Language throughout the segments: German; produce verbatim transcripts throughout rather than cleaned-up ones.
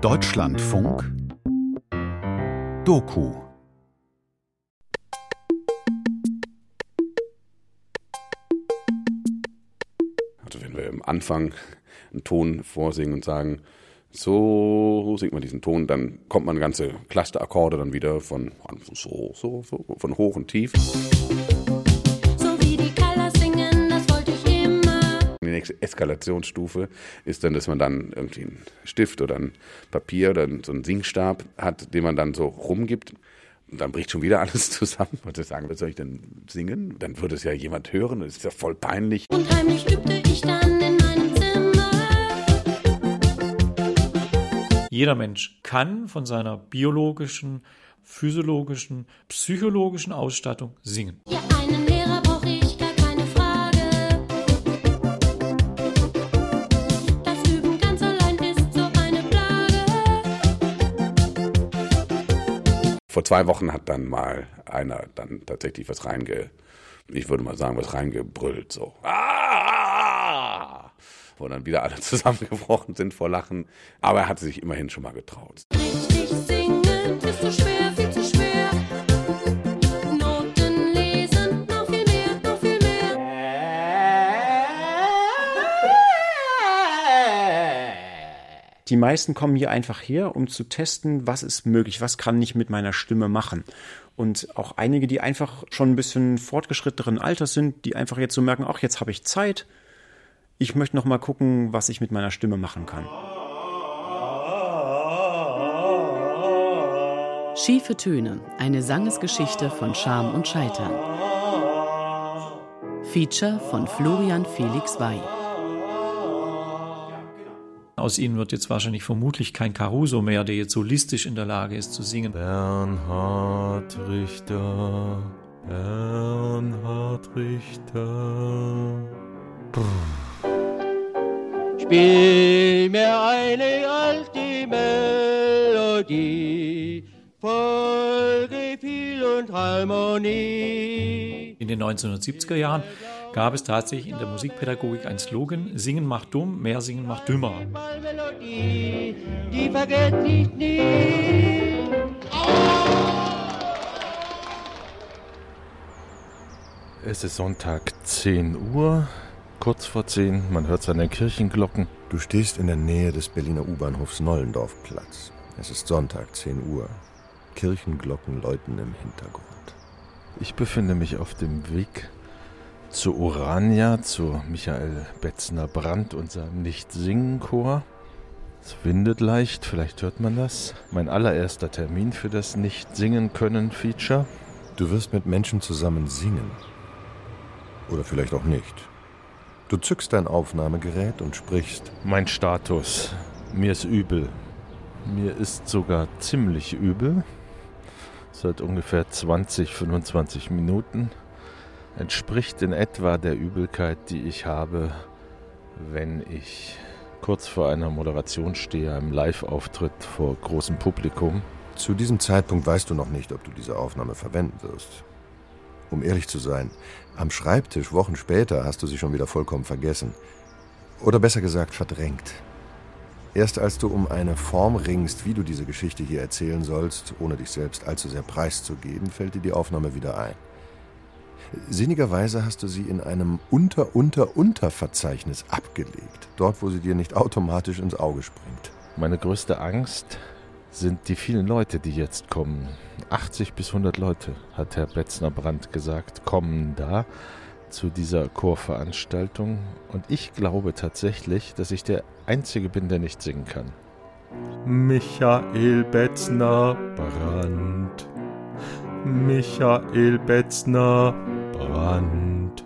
Deutschlandfunk Doku. Also wenn wir am Anfang einen Ton vorsingen und sagen, so singt man diesen Ton, dann kommt man ganze Clusterakkorde dann wieder von so, so, so, von hoch und tief. Die nächste Eskalationsstufe ist dann, dass man dann irgendwie einen Stift oder ein Papier oder so einen Singstab hat, den man dann so rumgibt. Und dann bricht schon wieder alles zusammen. Und sie sagen, was soll ich denn singen? Dann würde es ja jemand hören und es ist ja voll peinlich. Und heimlich übte ich dann in meinem Zimmer. Jeder Mensch kann von seiner biologischen, physiologischen, psychologischen Ausstattung singen. Ja, einen Lehrer brauche ich. Vor zwei Wochen hat dann mal einer dann tatsächlich was reinge, ich würde mal sagen, was reingebrüllt, so. Ah! Wo dann wieder alle zusammengebrochen sind vor Lachen. Aber er hatte sich immerhin schon mal getraut. Richtig singen ist so schwer, viel zu schwer. Noten lesen, noch viel mehr, noch viel mehr. Die meisten kommen hier einfach her, um zu testen, was ist möglich, was kann ich mit meiner Stimme machen. Und auch einige, die einfach schon ein bisschen fortgeschritteneren Alters sind, die einfach jetzt so merken, ach, jetzt habe ich Zeit, ich möchte noch mal gucken, was ich mit meiner Stimme machen kann. Schiefe Töne, eine Sangesgeschichte von Scham und Scheitern. Feature von Florian Felix Weyh. Aus ihnen wird jetzt wahrscheinlich vermutlich kein Caruso mehr, der jetzt solistisch in der Lage ist zu singen. Bernhard Richter, Bernhard Richter. Brr. Spiel mir eine alte Melodie, voll Gefühl und Harmonie. In den neunzehnhundertsiebziger Jahren gab es tatsächlich in der Musikpädagogik ein Slogan: Singen macht dumm, mehr Singen macht dümmer. Es ist Sonntag, zehn Uhr, kurz vor zehn, man hört seine Kirchenglocken. Du stehst in der Nähe des Berliner U-Bahnhofs Nollendorfplatz. Es ist Sonntag, zehn Uhr. Kirchenglocken läuten im Hintergrund. Ich befinde mich auf dem Weg zu Urania, zu Michael Betzner-Brandt und seinem Nicht-Singen-Chor. Es windet leicht, vielleicht hört man das. Mein allererster Termin für das Nicht-Singen-Können-Feature. Du wirst mit Menschen zusammen singen. Oder vielleicht auch nicht. Du zückst dein Aufnahmegerät und sprichst. Mein Status. Mir ist übel. Mir ist sogar ziemlich übel. Seit ungefähr zwanzig, fünfundzwanzig Minuten. Entspricht in etwa der Übelkeit, die ich habe, wenn ich kurz vor einer Moderation stehe, einem Live-Auftritt vor großem Publikum. Zu diesem Zeitpunkt weißt du noch nicht, ob du diese Aufnahme verwenden wirst. Um ehrlich zu sein, am Schreibtisch Wochen später hast du sie schon wieder vollkommen vergessen. Oder besser gesagt, verdrängt. Erst als du um eine Form ringst, wie du diese Geschichte hier erzählen sollst, ohne dich selbst allzu sehr preiszugeben, fällt dir die Aufnahme wieder ein. Sinnigerweise hast du sie in einem Unter-Unter-Unter-Verzeichnis abgelegt, dort, wo sie dir nicht automatisch ins Auge springt. Meine größte Angst sind die vielen Leute, die jetzt kommen. achtzig bis hundert Leute, hat Herr Betzner-Brandt gesagt, kommen da zu dieser Chorveranstaltung. Und ich glaube tatsächlich, dass ich der Einzige bin, der nicht singen kann. Michael Betzner-Brandt. Michael Betzner-Brandt.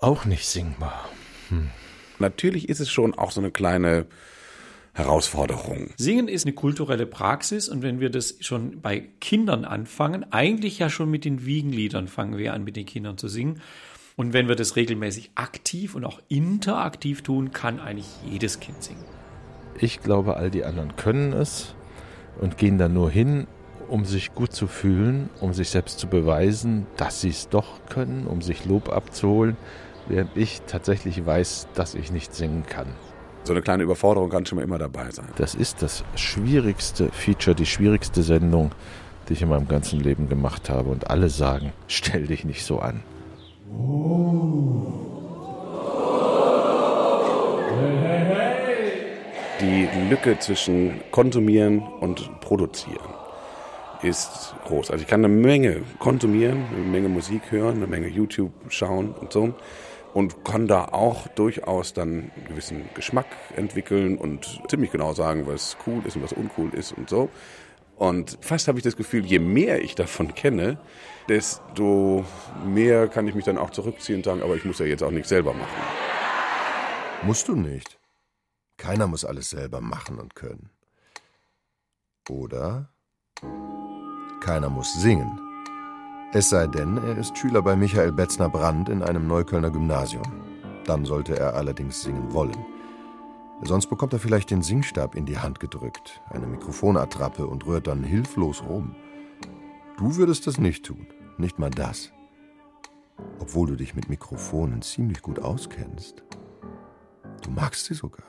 Auch nicht singbar. Hm. Natürlich ist es schon auch so eine kleine Herausforderung. Singen ist eine kulturelle Praxis und wenn wir das schon bei Kindern anfangen, eigentlich ja schon mit den Wiegenliedern fangen wir an, mit den Kindern zu singen. Und wenn wir das regelmäßig aktiv und auch interaktiv tun, kann eigentlich jedes Kind singen. Ich glaube, all die anderen können es und gehen da nur hin, um sich gut zu fühlen, um sich selbst zu beweisen, dass sie es doch können, um sich Lob abzuholen, während ich tatsächlich weiß, dass ich nicht singen kann. So eine kleine Überforderung kann schon mal immer dabei sein. Das ist das schwierigste Feature, die schwierigste Sendung, die ich in meinem ganzen Leben gemacht habe. Und alle sagen, stell dich nicht so an. Die Lücke zwischen Konsumieren und Produzieren ist groß. Also ich kann eine Menge konsumieren, eine Menge Musik hören, eine Menge YouTube schauen und so. Und kann da auch durchaus dann einen gewissen Geschmack entwickeln und ziemlich genau sagen, was cool ist und was uncool ist und so. Und fast habe ich das Gefühl, je mehr ich davon kenne, desto mehr kann ich mich dann auch zurückziehen und sagen, aber ich muss ja jetzt auch nichts selber machen. Musst du nicht. Keiner muss alles selber machen und können. Oder keiner muss singen. Es sei denn, er ist Schüler bei Michael Betzner-Brandt in einem Neuköllner Gymnasium. Dann sollte er allerdings singen wollen. Sonst bekommt er vielleicht den Singstab in die Hand gedrückt, eine Mikrofonattrappe und rührt dann hilflos rum. Du würdest das nicht tun, nicht mal das. Obwohl du dich mit Mikrofonen ziemlich gut auskennst. Du magst sie sogar.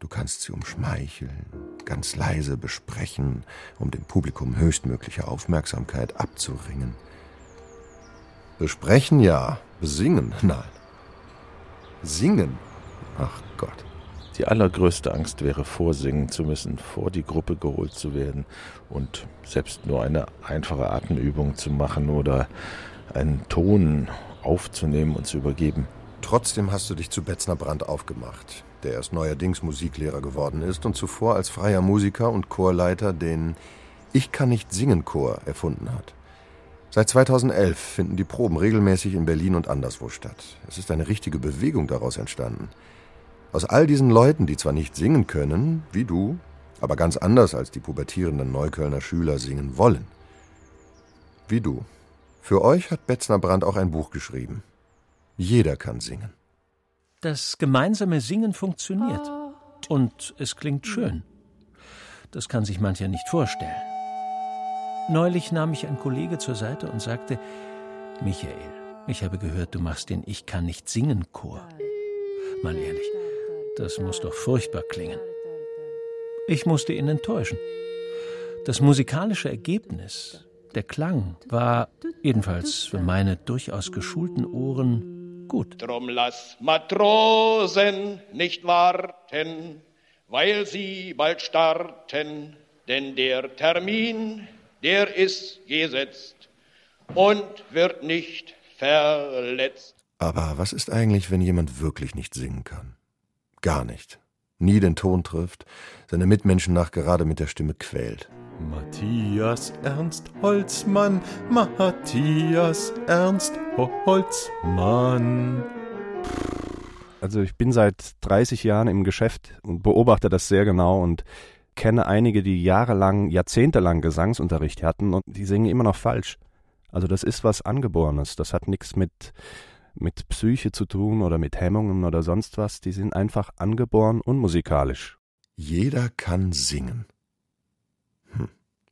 Du kannst sie umschmeicheln, ganz leise besprechen, um dem Publikum höchstmögliche Aufmerksamkeit abzuringen. Besprechen ja, besingen, nein. Singen, ach Gott. Die allergrößte Angst wäre, vorsingen zu müssen, vor die Gruppe geholt zu werden und selbst nur eine einfache Atemübung zu machen oder einen Ton aufzunehmen und zu übergeben. Trotzdem hast du dich zu Betzner-Brandt aufgemacht, der erst neuerdings Musiklehrer geworden ist und zuvor als freier Musiker und Chorleiter den Ich-kann-nicht-singen-Chor erfunden hat. Seit zweitausendelf finden die Proben regelmäßig in Berlin und anderswo statt. Es ist eine richtige Bewegung daraus entstanden. Aus all diesen Leuten, die zwar nicht singen können, wie du, aber ganz anders als die pubertierenden Neuköllner Schüler singen wollen. Wie du. Für euch hat Betzner-Brandt auch ein Buch geschrieben. Jeder kann singen. Das gemeinsame Singen funktioniert und es klingt schön. Das kann sich mancher nicht vorstellen. Neulich nahm mich ein Kollege zur Seite und sagte, Michael, ich habe gehört, du machst den Ich-kann-nicht-singen-Chor. Mal ehrlich, das muss doch furchtbar klingen. Ich musste ihn enttäuschen. Das musikalische Ergebnis, der Klang, war jedenfalls für meine durchaus geschulten Ohren gut. Drum lass Matrosen nicht warten, weil sie bald starten, denn der Termin, der ist gesetzt und wird nicht verletzt. Aber was ist eigentlich, wenn jemand wirklich nicht singen kann? Gar nicht. Nie den Ton trifft, seine Mitmenschen nachgerade mit der Stimme quält. Matthias Ernst Holzmann, Matthias Ernst Holzmann. Also ich bin seit dreißig Jahren im Geschäft und beobachte das sehr genau und kenne einige, die jahrelang, jahrzehntelang Gesangsunterricht hatten und die singen immer noch falsch. Also das ist was Angeborenes, das hat nichts mit, mit Psyche zu tun oder mit Hemmungen oder sonst was, die sind einfach angeboren unmusikalisch. Jeder kann singen.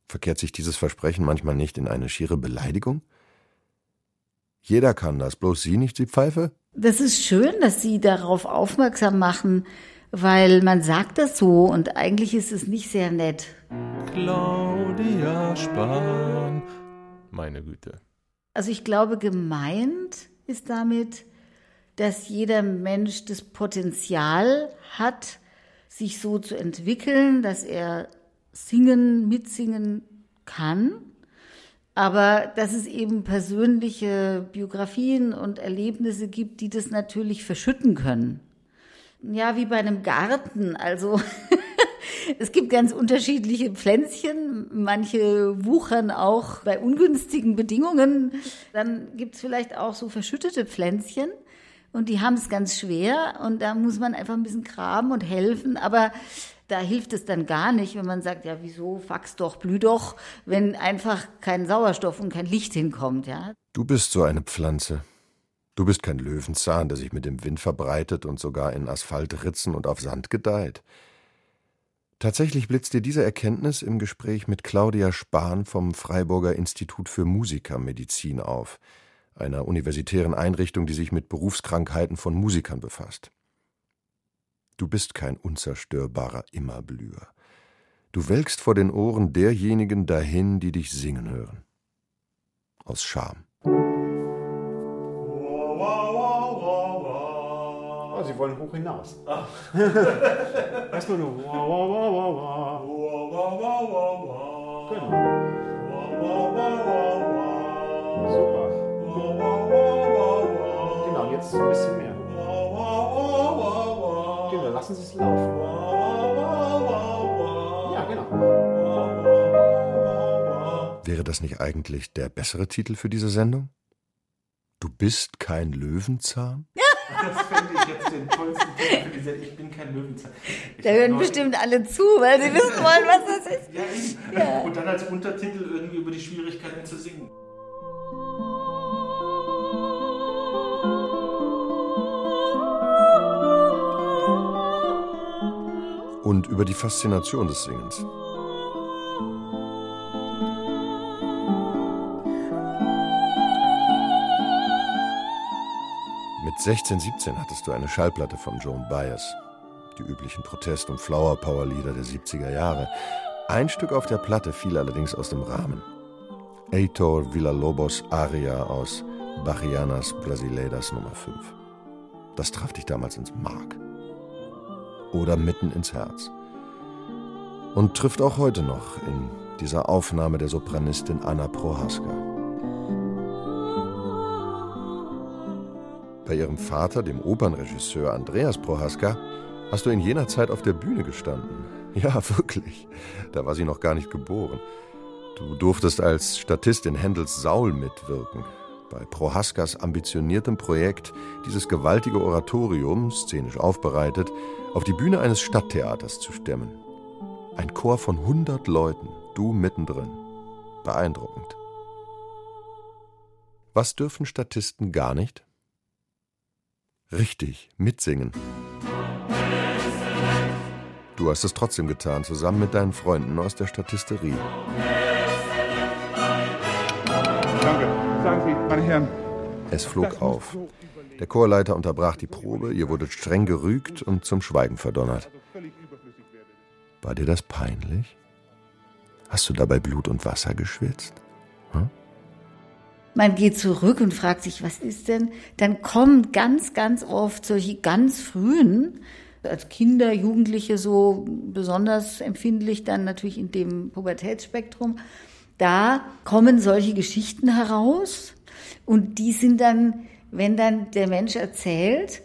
Verkehrt sich dieses Versprechen manchmal nicht in eine schiere Beleidigung? Jeder kann das, bloß Sie nicht, die Pfeife? Das ist schön, dass Sie darauf aufmerksam machen, weil man sagt das so und eigentlich ist es nicht sehr nett. Claudia Spahn, meine Güte. Also ich glaube, gemeint ist damit, dass jeder Mensch das Potenzial hat, sich so zu entwickeln, dass er singen, mitsingen kann, aber dass es eben persönliche Biografien und Erlebnisse gibt, die das natürlich verschütten können. Ja, wie bei einem Garten, also es gibt ganz unterschiedliche Pflänzchen, manche wuchern auch bei ungünstigen Bedingungen, dann gibt es vielleicht auch so verschüttete Pflänzchen und die haben es ganz schwer und da muss man einfach ein bisschen graben und helfen, aber da hilft es dann gar nicht, wenn man sagt, ja wieso, wachs doch, blüh doch, wenn einfach kein Sauerstoff und kein Licht hinkommt, ja. Du bist so eine Pflanze. Du bist kein Löwenzahn, der sich mit dem Wind verbreitet und sogar in Asphaltritzen und auf Sand gedeiht. Tatsächlich blitzt dir diese Erkenntnis im Gespräch mit Claudia Spahn vom Freiburger Institut für Musikermedizin auf, einer universitären Einrichtung, die sich mit Berufskrankheiten von Musikern befasst. Du bist kein unzerstörbarer Immerblüher. Du welkst vor den Ohren derjenigen dahin, die dich singen hören. Aus Scham. Oh, sie wollen hoch hinaus. Ah. Erstmal nur. Genau. Super. Genau, jetzt ein bisschen mehr. Genau, lassen Sie es laufen. Ja, genau. Wäre das nicht eigentlich der bessere Titel für diese Sendung? Du bist kein Löwenzahn? Das fände ich jetzt den tollsten Titel für diese Sendung. Ich bin kein Löwenzahn. Ich da hören bestimmt alle zu, weil sie wissen wollen, was das ist. Ja, eben. Ja. Und dann als Untertitel irgendwie über die Schwierigkeiten zu singen. Und über die Faszination des Singens. Mit sechzehn, siebzehn hattest du eine Schallplatte von Joan Baez. Die üblichen Protest- und Flower-Power-Lieder der siebziger Jahre. Ein Stück auf der Platte fiel allerdings aus dem Rahmen. Heitor Villa-Lobos Aria aus Bachianas Brasileiras Nummer fünf. Das traf dich damals ins Mark. Oder mitten ins Herz. Und trifft auch heute noch in dieser Aufnahme der Sopranistin Anna Prohaska. Bei ihrem Vater, dem Opernregisseur Andreas Prohaska, hast du in jener Zeit auf der Bühne gestanden. Ja, wirklich. Da war sie noch gar nicht geboren. Du durftest als Statist in Händels Saul mitwirken. Bei Prohaskas ambitioniertem Projekt, dieses gewaltige Oratorium, szenisch aufbereitet, auf die Bühne eines Stadttheaters zu stemmen. Ein Chor von hundert Leuten, du mittendrin. Beeindruckend. Was dürfen Statisten gar nicht? Richtig, mitsingen. Du hast es trotzdem getan, zusammen mit deinen Freunden aus der Statisterie. Danke. Sagen Sie, meine Herren. Es flog auf. Der Chorleiter unterbrach die Probe, ihr wurdet streng gerügt und zum Schweigen verdonnert. War dir das peinlich? Hast du dabei Blut und Wasser geschwitzt? Hm? Man geht zurück und fragt sich, was ist denn? Dann kommen ganz, ganz oft solche ganz frühen, als Kinder, Jugendliche so besonders empfindlich, dann natürlich in dem Pubertätsspektrum, da kommen solche Geschichten heraus und die sind dann, wenn dann der Mensch erzählt,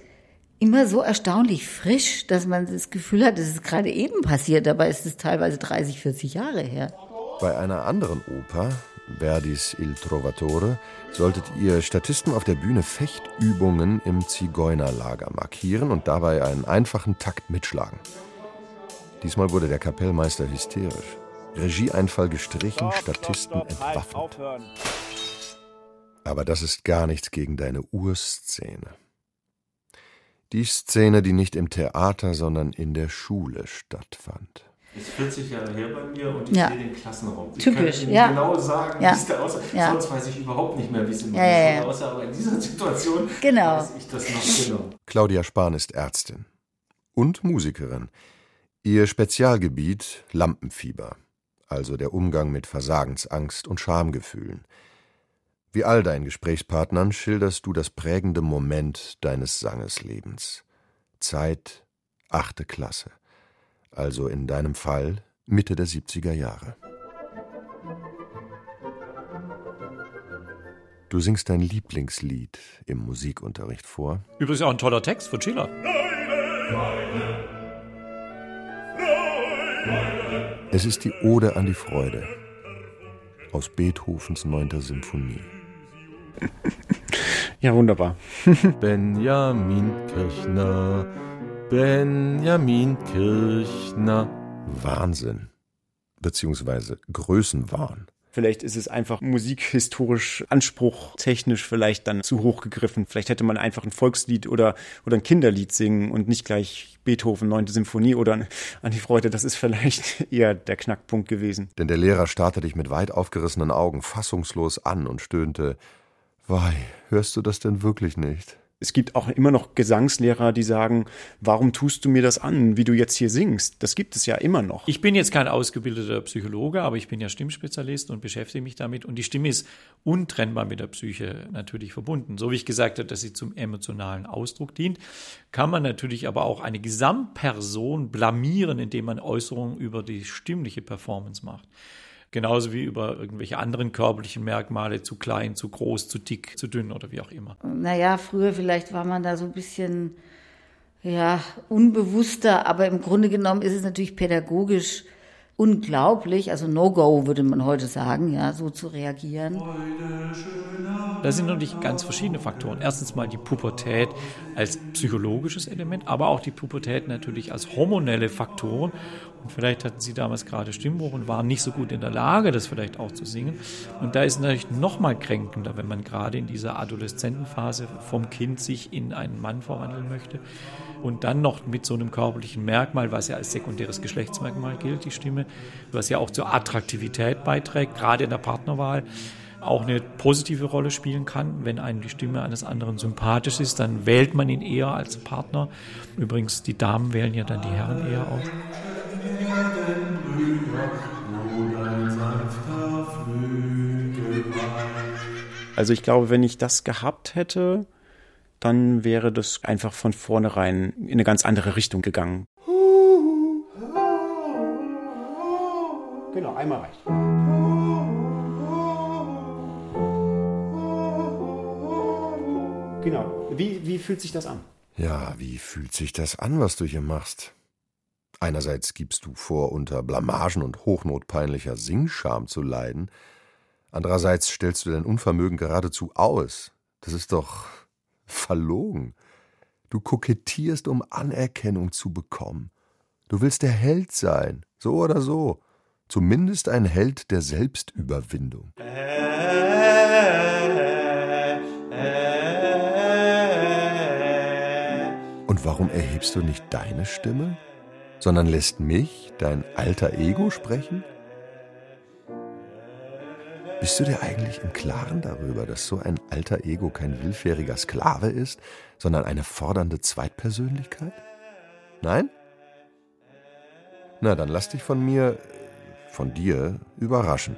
immer so erstaunlich frisch, dass man das Gefühl hat, es ist gerade eben passiert, dabei ist es teilweise dreißig, vierzig Jahre her. Bei einer anderen Oper, Verdis Il Trovatore, solltet ihr Statisten auf der Bühne Fechtübungen im Zigeunerlager markieren und dabei einen einfachen Takt mitschlagen. Diesmal wurde der Kapellmeister hysterisch. Regieeinfall gestrichen, stop, Statisten stop, stop, entwaffnet. Nein, aber das ist gar nichts gegen deine Urszene. Die Szene, die nicht im Theater, sondern in der Schule stattfand. Ist vierzig Jahre her bei mir und ich ja. sehe den Klassenraum. Ich Typisch, kann Ihnen ja. genau sagen, ja. wie es da aussah. Ja. Sonst weiß ich überhaupt nicht mehr, wie es in der ja, ja. aussah. Aber in dieser Situation genau. weiß ich das noch genau. Claudia Spahn ist Ärztin und Musikerin. Ihr Spezialgebiet Lampenfieber. Also der Umgang mit Versagensangst und Schamgefühlen. Wie all deinen Gesprächspartnern schilderst du das prägende Moment deines Sangeslebens. Zeit, achte Klasse, also in deinem Fall Mitte der siebziger Jahre. Du singst dein Lieblingslied im Musikunterricht vor. Übrigens auch ein toller Text von Schiller. Leine, Leine. Es ist die Ode an die Freude aus Beethovens neunter Symphonie. Ja, wunderbar. Benjamin Kirchner, Benjamin Kirchner. Wahnsinn, beziehungsweise Größenwahn. Vielleicht ist es einfach musikhistorisch, anspruchstechnisch vielleicht dann zu hoch gegriffen. Vielleicht hätte man einfach ein Volkslied oder, oder ein Kinderlied singen und nicht gleich Beethoven, neunte Symphonie oder An die Freude. Das ist vielleicht eher der Knackpunkt gewesen. Denn der Lehrer starrte dich mit weit aufgerissenen Augen fassungslos an und stöhnte, Wei, hörst du das denn wirklich nicht? Es gibt auch immer noch Gesangslehrer, die sagen, warum tust du mir das an, wie du jetzt hier singst? Das gibt es ja immer noch. Ich bin jetzt kein ausgebildeter Psychologe, aber ich bin ja Stimmspezialist und beschäftige mich damit. Und die Stimme ist untrennbar mit der Psyche natürlich verbunden. So wie ich gesagt habe, dass sie zum emotionalen Ausdruck dient, kann man natürlich aber auch eine Gesamtperson blamieren, indem man Äußerungen über die stimmliche Performance macht. Genauso wie über irgendwelche anderen körperlichen Merkmale, zu klein, zu groß, zu dick, zu dünn oder wie auch immer. Naja, früher vielleicht war man da so ein bisschen ja, unbewusster, aber im Grunde genommen ist es natürlich pädagogisch unglaublich, also No-Go würde man heute sagen, ja, so zu reagieren. Da sind natürlich ganz verschiedene Faktoren. Erstens mal die Pubertät als psychologisches Element, aber auch die Pubertät natürlich als hormonelle Faktoren. Und vielleicht hatten sie damals gerade Stimmbruch und waren nicht so gut in der Lage, das vielleicht auch zu singen. Und da ist es natürlich noch mal kränkender, wenn man gerade in dieser Adoleszentenphase vom Kind sich in einen Mann verwandeln möchte. Und dann noch mit so einem körperlichen Merkmal, was ja als sekundäres Geschlechtsmerkmal gilt, die Stimme, was ja auch zur Attraktivität beiträgt, gerade in der Partnerwahl, auch eine positive Rolle spielen kann. Wenn einem die Stimme eines anderen sympathisch ist, dann wählt man ihn eher als Partner. Übrigens, die Damen wählen ja dann die Herren eher auf. Also ich glaube, wenn ich das gehabt hätte, dann wäre das einfach von vornherein in eine ganz andere Richtung gegangen. Genau, einmal reicht. Genau. Wie, wie fühlt sich das an? Ja, wie fühlt sich das an, was du hier machst? Einerseits gibst du vor, unter Blamagen und hochnotpeinlicher Singscham zu leiden. Andererseits stellst du dein Unvermögen geradezu aus. Das ist doch verlogen. Du kokettierst, um Anerkennung zu bekommen. Du willst der Held sein, so oder so. Zumindest ein Held der Selbstüberwindung. Und warum erhebst du nicht deine Stimme, sondern lässt mich, dein alter Ego, sprechen? Bist du dir eigentlich im Klaren darüber, dass so ein alter Ego kein willfähriger Sklave ist, sondern eine fordernde Zweitpersönlichkeit? Nein? Na, dann lass dich von mir, von dir, überraschen.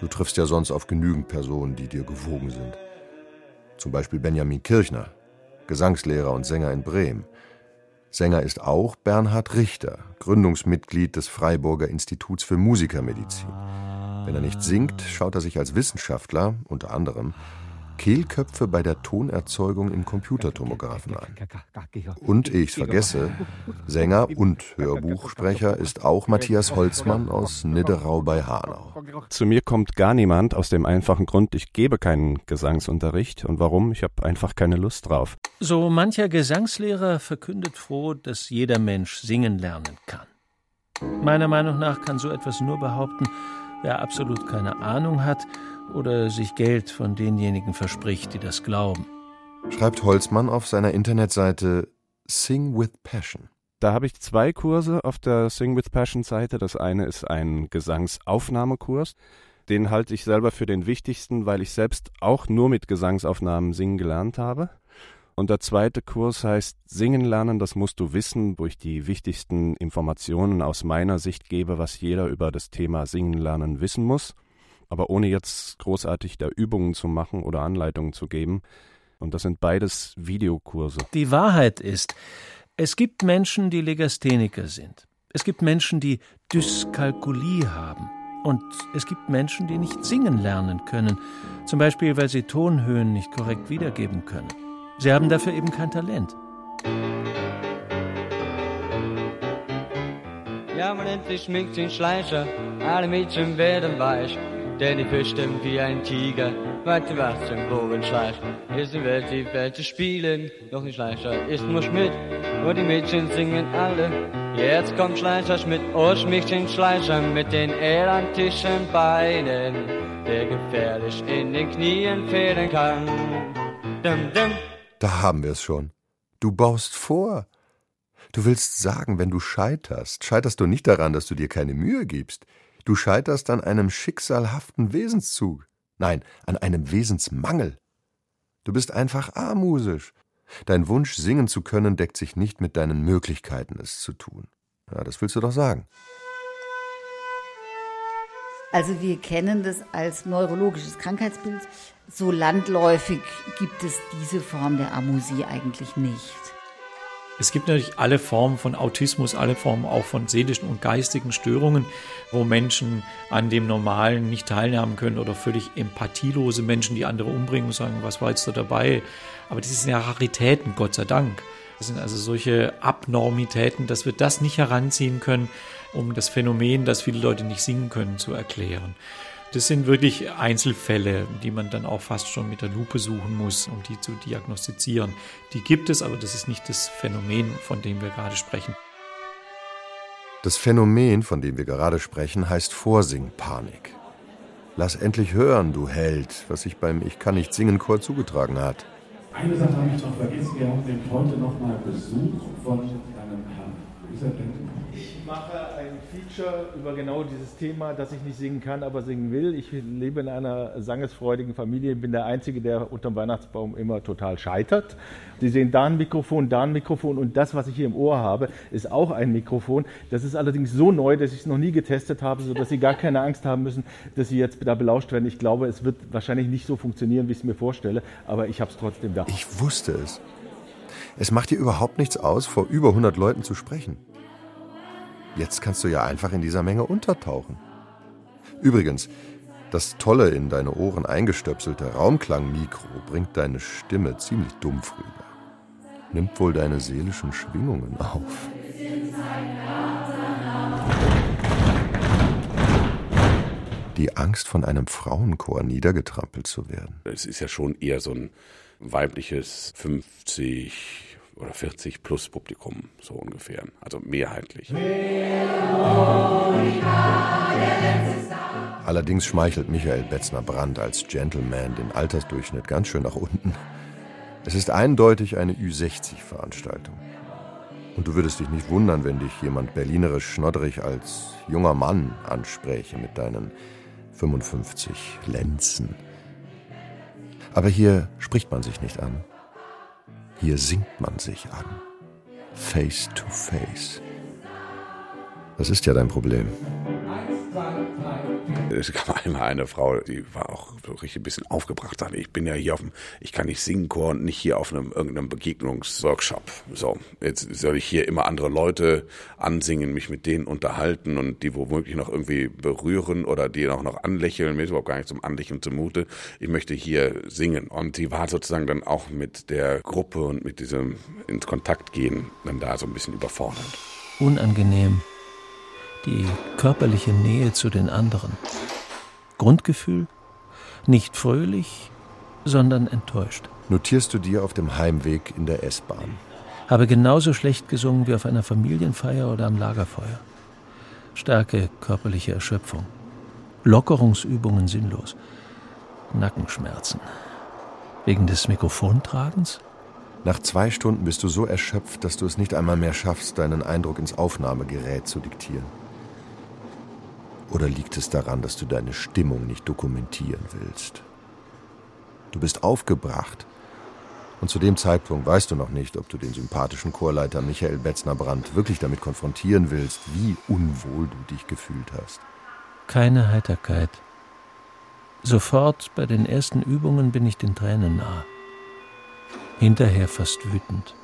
Du triffst ja sonst auf genügend Personen, die dir gewogen sind. Zum Beispiel Benjamin Kirchner, Gesangslehrer und Sänger in Bremen. Sänger ist auch Bernhard Richter, Gründungsmitglied des Freiburger Instituts für Musikermedizin. Wenn er nicht singt, schaut er sich als Wissenschaftler, unter anderem, Kehlköpfe bei der Tonerzeugung im Computertomographen an. Und, ehe ich es vergesse, Sänger und Hörbuchsprecher ist auch Matthias Holzmann aus Nidderau bei Hanau. Zu mir kommt gar niemand aus dem einfachen Grund, ich gebe keinen Gesangsunterricht. Und warum? Ich habe einfach keine Lust drauf. So mancher Gesangslehrer verkündet froh, dass jeder Mensch singen lernen kann. Meiner Meinung nach kann so etwas nur behaupten, wer absolut keine Ahnung hat oder sich Geld von denjenigen verspricht, die das glauben. Schreibt Holzmann auf seiner Internetseite Sing with Passion. Da habe ich zwei Kurse auf der Sing with Passion Seite. Das eine ist ein Gesangsaufnahmekurs. Den halte ich selber für den wichtigsten, weil ich selbst auch nur mit Gesangsaufnahmen singen gelernt habe. Und der zweite Kurs heißt Singen lernen, das musst du wissen, wo ich die wichtigsten Informationen aus meiner Sicht gebe, was jeder über das Thema Singen lernen wissen muss, aber ohne jetzt großartig da Übungen zu machen oder Anleitungen zu geben. Und das sind beides Videokurse. Die Wahrheit ist, es gibt Menschen, die Legastheniker sind. Es gibt Menschen, die Dyskalkulie haben. Und es gibt Menschen, die nicht singen lernen können, zum Beispiel, weil sie Tonhöhen nicht korrekt wiedergeben können. Sie haben dafür eben kein Talent. Ja, man nennt sich Minxin Schleicher, alle Mädchen werden weich, denn die Fisch stimmt wie ein Tiger, weit im achtzehn Bogenschleich. Hier sind wir die Welt zu spielen, doch die Schleicher ist nur Schmidt, und die Mädchen singen alle. Jetzt kommt Schleicher Schmidt, oh Schmiedchen Schleicher mit den elantischen Beinen, der gefährlich in den Knien fehlen kann. Dum, dum. Da haben wir es schon. Du baust vor. Du willst sagen, wenn du scheiterst, scheiterst du nicht daran, dass du dir keine Mühe gibst. Du scheiterst an einem schicksalhaften Wesenszug. Nein, an einem Wesensmangel. Du bist einfach amusisch. Dein Wunsch, singen zu können, deckt sich nicht mit deinen Möglichkeiten, es zu tun. Ja, das willst du doch sagen. Also wir kennen das als neurologisches Krankheitsbild. So landläufig gibt es diese Form der Amusie eigentlich nicht. Es gibt natürlich alle Formen von Autismus, alle Formen auch von seelischen und geistigen Störungen, wo Menschen an dem Normalen nicht teilnehmen können oder völlig empathielose Menschen, die andere umbringen und sagen, was war jetzt da dabei? Aber das sind ja Raritäten, Gott sei Dank. Das sind also solche Abnormitäten, dass wir das nicht heranziehen können, um das Phänomen, dass viele Leute nicht singen können, zu erklären. Das sind wirklich Einzelfälle, die man dann auch fast schon mit der Lupe suchen muss, um die zu diagnostizieren. Die gibt es, aber das ist nicht das Phänomen, von dem wir gerade sprechen. Das Phänomen, von dem wir gerade sprechen, heißt Vorsingpanik. Lass endlich hören, du Held, was sich beim Ich-kann-nicht-singen-Chor zugetragen hat. Eine Sache habe ich noch vergessen, wir haben nämlich heute nochmal Besuch von einem Herrn. Wo ist er denn? Ich mache ein Feature über genau dieses Thema, dass ich nicht singen kann, aber singen will. Ich lebe in einer sangesfreudigen Familie, bin der Einzige, der unterm Weihnachtsbaum immer total scheitert. Sie sehen da ein Mikrofon, da ein Mikrofon und das, was ich hier im Ohr habe, ist auch ein Mikrofon. Das ist allerdings so neu, dass ich es noch nie getestet habe, sodass Sie gar keine Angst haben müssen, dass Sie jetzt da belauscht werden. Ich glaube, es wird wahrscheinlich nicht so funktionieren, wie ich es mir vorstelle, aber ich habe es trotzdem da. Ich wusste es. Es macht dir überhaupt nichts aus, vor über hundert Leuten zu sprechen. Jetzt kannst du ja einfach in dieser Menge untertauchen. Übrigens, das tolle, in deine Ohren eingestöpselte Raumklangmikro bringt deine Stimme ziemlich dumpf rüber. Nimmt wohl deine seelischen Schwingungen auf. Die Angst, von einem Frauenchor niedergetrampelt zu werden. Es ist ja schon eher so ein weibliches fünfzig oder vierzig plus Publikum, so ungefähr, also mehrheitlich. Allerdings schmeichelt Michael Betzner-Brandt als Gentleman den Altersdurchschnitt ganz schön nach unten. Es ist eindeutig eine Ü sechzig Veranstaltung. Und du würdest dich nicht wundern, wenn dich jemand berlinerisch schnodderig als junger Mann anspräche mit deinen fünfundfünfzig Lenzen. Aber hier spricht man sich nicht an. Hier singt man sich an, face to face. Das ist ja dein Problem. Es kam einmal eine Frau, die war auch so richtig ein bisschen aufgebracht. Ich bin ja hier auf dem Ich-kann-nicht-singen-Chor und nicht hier auf einem irgendeinem Begegnungsworkshop. So, jetzt soll ich hier immer andere Leute ansingen, mich mit denen unterhalten und die womöglich noch irgendwie berühren oder die auch noch anlächeln. Mir ist überhaupt gar nicht zum Anlächeln zumute. Ich möchte hier singen. Und die war sozusagen dann auch mit der Gruppe und mit diesem ins Kontakt gehen dann da so ein bisschen überfordert. Unangenehm. Die körperliche Nähe zu den anderen. Grundgefühl? Nicht fröhlich, sondern enttäuscht. Notierst du dir auf dem Heimweg in der S-Bahn. Habe genauso schlecht gesungen wie auf einer Familienfeier oder am Lagerfeuer. Starke körperliche Erschöpfung. Lockerungsübungen sinnlos. Nackenschmerzen. Wegen des Mikrofontragens? Nach zwei Stunden bist du so erschöpft, dass du es nicht einmal mehr schaffst, deinen Eindruck ins Aufnahmegerät zu diktieren. Oder liegt es daran, dass du deine Stimmung nicht dokumentieren willst? Du bist aufgebracht. Und zu dem Zeitpunkt weißt du noch nicht, ob du den sympathischen Chorleiter Michael Betzner-Brandt wirklich damit konfrontieren willst, wie unwohl du dich gefühlt hast. Keine Heiterkeit. Sofort bei den ersten Übungen bin ich den Tränen nahe. Hinterher fast wütend.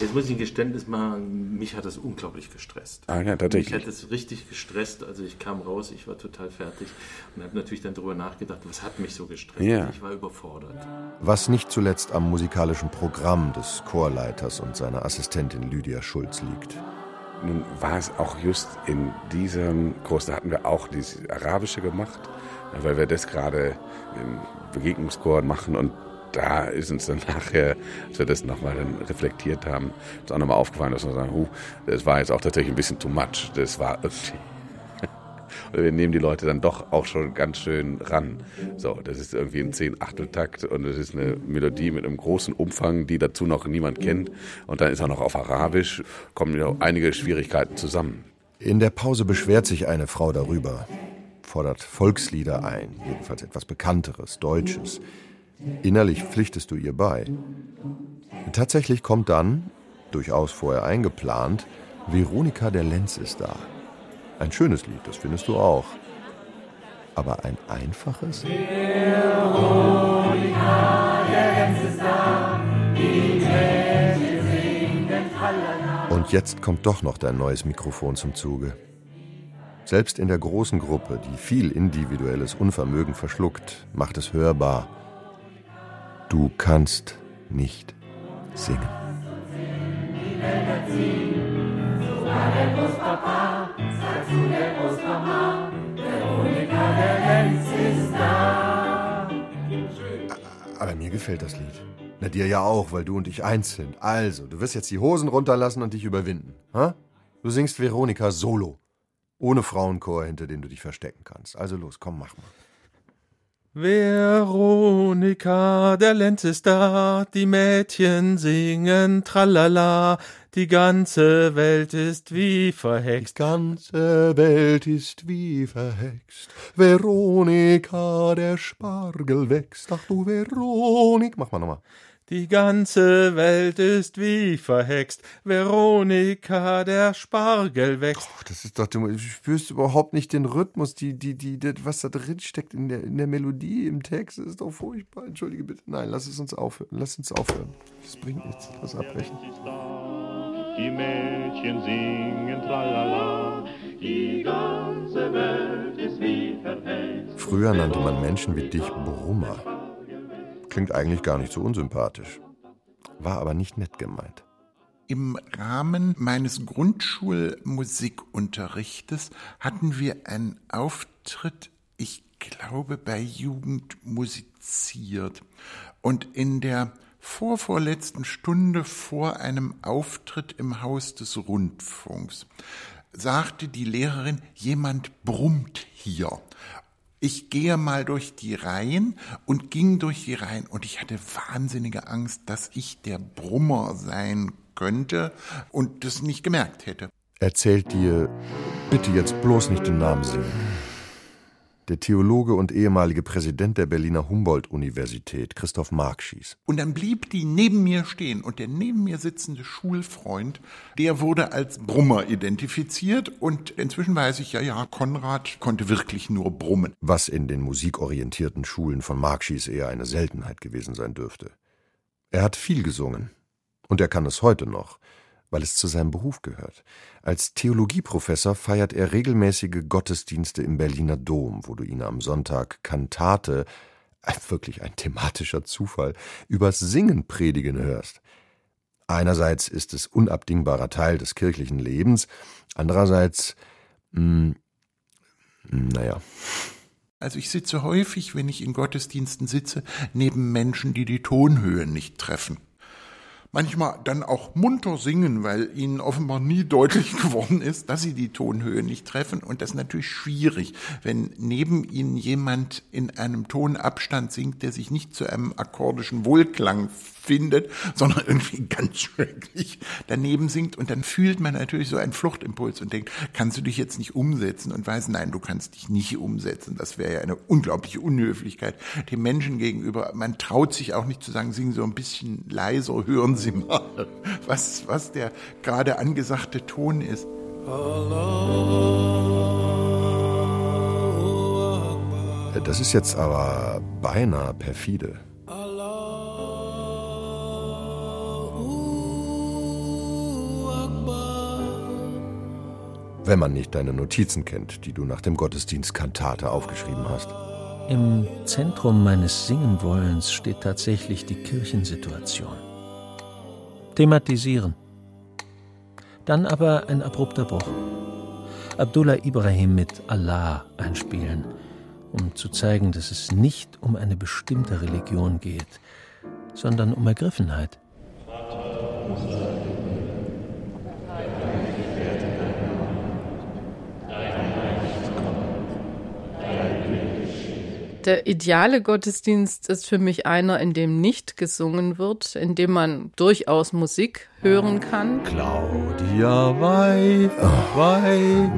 Jetzt muss ich ein Geständnis machen, mich hat das unglaublich gestresst. Ah ja, tatsächlich. Mich hat das richtig gestresst, also ich kam raus, ich war total fertig und habe natürlich dann darüber nachgedacht, was hat mich so gestresst? Ja. Ich war überfordert. Was nicht zuletzt am musikalischen Programm des Chorleiters und seiner Assistentin Lydia Schulz liegt. Nun war es auch just in diesem Kurs, da hatten wir auch dieses Arabische gemacht, weil wir das gerade im Begegnungschor machen und da ist uns dann nachher, als wir das nochmal reflektiert haben, ist auch nochmal aufgefallen, dass wir sagen, huh, das war jetzt auch tatsächlich ein bisschen too much. Das war irgendwie. Wir nehmen die Leute dann doch auch schon ganz schön ran. So, das ist irgendwie ein Zehn-Achtel-Takt und das ist eine Melodie mit einem großen Umfang, die dazu noch niemand kennt. Und dann ist auch noch auf Arabisch, kommen ja einige Schwierigkeiten zusammen. In der Pause beschwert sich eine Frau darüber, fordert Volkslieder ein, jedenfalls etwas Bekannteres, Deutsches. Innerlich pflichtest du ihr bei. Tatsächlich kommt dann, durchaus vorher eingeplant, Veronika der Lenz ist da. Ein schönes Lied, das findest du auch. Aber ein einfaches? Veronika der Lenz ist da, die Mädchen singen Tralala. Und jetzt kommt doch noch dein neues Mikrofon zum Zuge. Selbst in der großen Gruppe, die viel individuelles Unvermögen verschluckt, macht es hörbar. Du kannst nicht singen. Aber mir gefällt das Lied. Na, dir ja auch, weil du und ich eins sind. Also, du wirst jetzt die Hosen runterlassen und dich überwinden. Ha? Du singst Veronika solo. Ohne Frauenchor, hinter dem du dich verstecken kannst. Also los, komm, mach mal. Veronika, der Lenz ist da, die Mädchen singen Tralala, die ganze Welt ist wie verhext. Die ganze Welt ist wie verhext, Veronika, der Spargel wächst, ach du Veronik, mach mal nochmal. Die ganze Welt ist wie verhext, Veronika, der Spargel wächst. Oh, das ist doch, du spürst überhaupt nicht den Rhythmus, die, die, die, das, was da drin steckt in der, in der Melodie, im Text, das ist doch furchtbar. Entschuldige bitte, nein, lass es uns aufhören, lass uns aufhören. Das bringt nichts, lass abbrechen. Die Mädchen singen Tralala, die ganze Welt ist wie verhext. Früher nannte man Menschen wie dich Brummer. Klingt eigentlich gar nicht so unsympathisch, war aber nicht nett gemeint. Im Rahmen meines Grundschulmusikunterrichtes hatten wir einen Auftritt, ich glaube bei Jugend musiziert. Und in der vorvorletzten Stunde vor einem Auftritt im Haus des Rundfunks sagte die Lehrerin, jemand brummt hier. Ich gehe mal durch die Reihen und ging durch die Reihen und ich hatte wahnsinnige Angst, dass ich der Brummer sein könnte und das nicht gemerkt hätte. Erzählt dir, bitte jetzt bloß nicht den Namen singen. Der Theologe und ehemalige Präsident der Berliner Humboldt-Universität, Christoph Markschies. Und dann blieb die neben mir stehen und der neben mir sitzende Schulfreund, der wurde als Brummer identifiziert und inzwischen weiß ich, ja, ja, Konrad konnte wirklich nur brummen. Was in den musikorientierten Schulen von Markschies eher eine Seltenheit gewesen sein dürfte. Er hat viel gesungen und er kann es heute noch, weil es zu seinem Beruf gehört. Als Theologieprofessor feiert er regelmäßige Gottesdienste im Berliner Dom, wo du ihn am Sonntag Kantate, wirklich ein thematischer Zufall, übers Singen predigen hörst. Einerseits ist es unabdingbarer Teil des kirchlichen Lebens, andererseits, mh, naja... Also ich sitze häufig, wenn ich in Gottesdiensten sitze, neben Menschen, die die Tonhöhe nicht treffen. Manchmal dann auch munter singen, weil ihnen offenbar nie deutlich geworden ist, dass sie die Tonhöhe nicht treffen. Und das ist natürlich schwierig, wenn neben ihnen jemand in einem Tonabstand singt, der sich nicht zu einem akkordischen Wohlklang findet, sondern irgendwie ganz schrecklich daneben singt. Und dann fühlt man natürlich so einen Fluchtimpuls und denkt, kannst du dich jetzt nicht umsetzen? Und weiß, nein, du kannst dich nicht umsetzen. Das wäre ja eine unglaubliche Unhöflichkeit dem Menschen gegenüber. Man traut sich auch nicht zu sagen, singen so ein bisschen leiser, hören Sie mal, was, was der gerade angesagte Ton ist. Das ist jetzt aber beinahe perfide. Wenn man nicht deine Notizen kennt, die du nach dem Gottesdienst Kantate aufgeschrieben hast. Im Zentrum meines Singenwollens steht tatsächlich die Kirchensituation. Thematisieren. Dann aber ein abrupter Bruch. Abdullah Ibrahim mit Allah einspielen, um zu zeigen, dass es nicht um eine bestimmte Religion geht, sondern um Ergriffenheit. Der ideale Gottesdienst ist für mich einer, in dem nicht gesungen wird, in dem man durchaus Musik hören kann. Claudia Weih, Weih.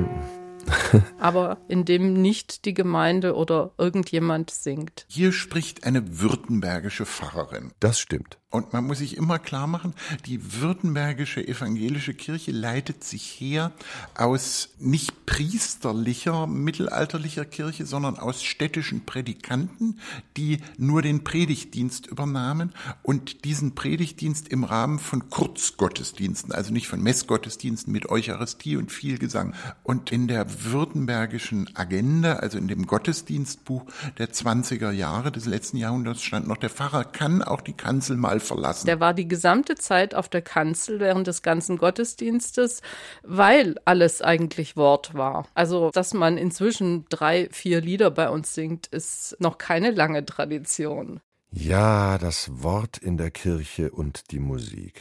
aber in dem nicht die Gemeinde oder irgendjemand singt. Hier spricht eine württembergische Pfarrerin. Das stimmt. Und man muss sich immer klar machen, die württembergische evangelische Kirche leitet sich her aus nicht priesterlicher, mittelalterlicher Kirche, sondern aus städtischen Prädikanten, die nur den Predigtdienst übernahmen und diesen Predigtdienst im Rahmen von Kurzgottesdiensten, also nicht von Messgottesdiensten mit Eucharistie und Vielgesang. Und in der württembergischen Agenda, also in dem Gottesdienstbuch der zwanziger Jahre des letzten Jahrhunderts stand noch, der Pfarrer kann auch die Kanzel mal verlassen. Der war die gesamte Zeit auf der Kanzel während des ganzen Gottesdienstes, weil alles eigentlich Wort war. Also, dass man inzwischen drei, vier Lieder bei uns singt, ist noch keine lange Tradition. Ja, das Wort in der Kirche und die Musik.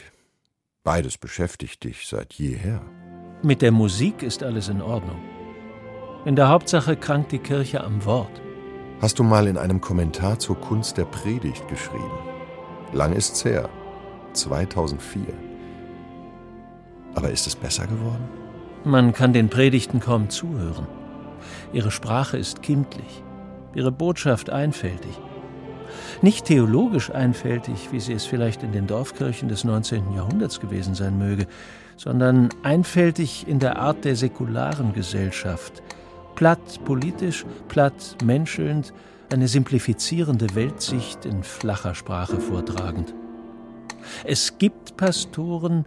Beides beschäftigt dich seit jeher. Mit der Musik ist alles in Ordnung. In der Hauptsache krankt die Kirche am Wort. Hast du mal in einem Kommentar zur Kunst der Predigt geschrieben? Lang ist's her, zweitausendvier. Aber ist es besser geworden? Man kann den Predigten kaum zuhören. Ihre Sprache ist kindlich, ihre Botschaft einfältig. Nicht theologisch einfältig, wie sie es vielleicht in den Dorfkirchen des neunzehnten Jahrhunderts gewesen sein möge, sondern einfältig in der Art der säkularen Gesellschaft. Platt politisch, platt menschelnd, eine simplifizierende Weltsicht in flacher Sprache vortragend. Es gibt Pastoren,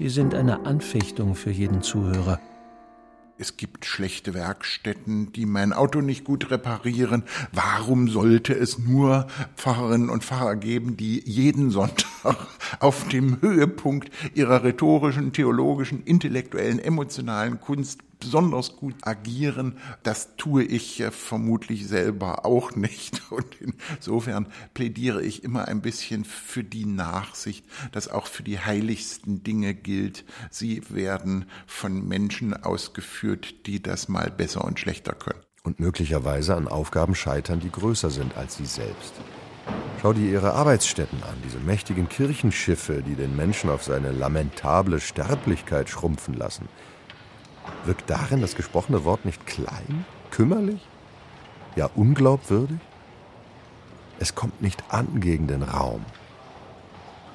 die sind eine Anfechtung für jeden Zuhörer. Es gibt schlechte Werkstätten, die mein Auto nicht gut reparieren. Warum sollte es nur Pfarrerinnen und Pfarrer geben, die jeden Sonntag auf dem Höhepunkt ihrer rhetorischen, theologischen, intellektuellen, emotionalen Kunst besonders gut agieren? Das tue ich vermutlich selber auch nicht. Und insofern plädiere ich immer ein bisschen für die Nachsicht, dass auch für die heiligsten Dinge gilt. Sie werden von Menschen ausgeführt, die das mal besser und schlechter können. Und möglicherweise an Aufgaben scheitern, die größer sind als sie selbst. Schau dir ihre Arbeitsstätten an, diese mächtigen Kirchenschiffe, die den Menschen auf seine lamentable Sterblichkeit schrumpfen lassen. Wirkt darin das gesprochene Wort nicht klein, kümmerlich, ja unglaubwürdig? Es kommt nicht an gegen den Raum.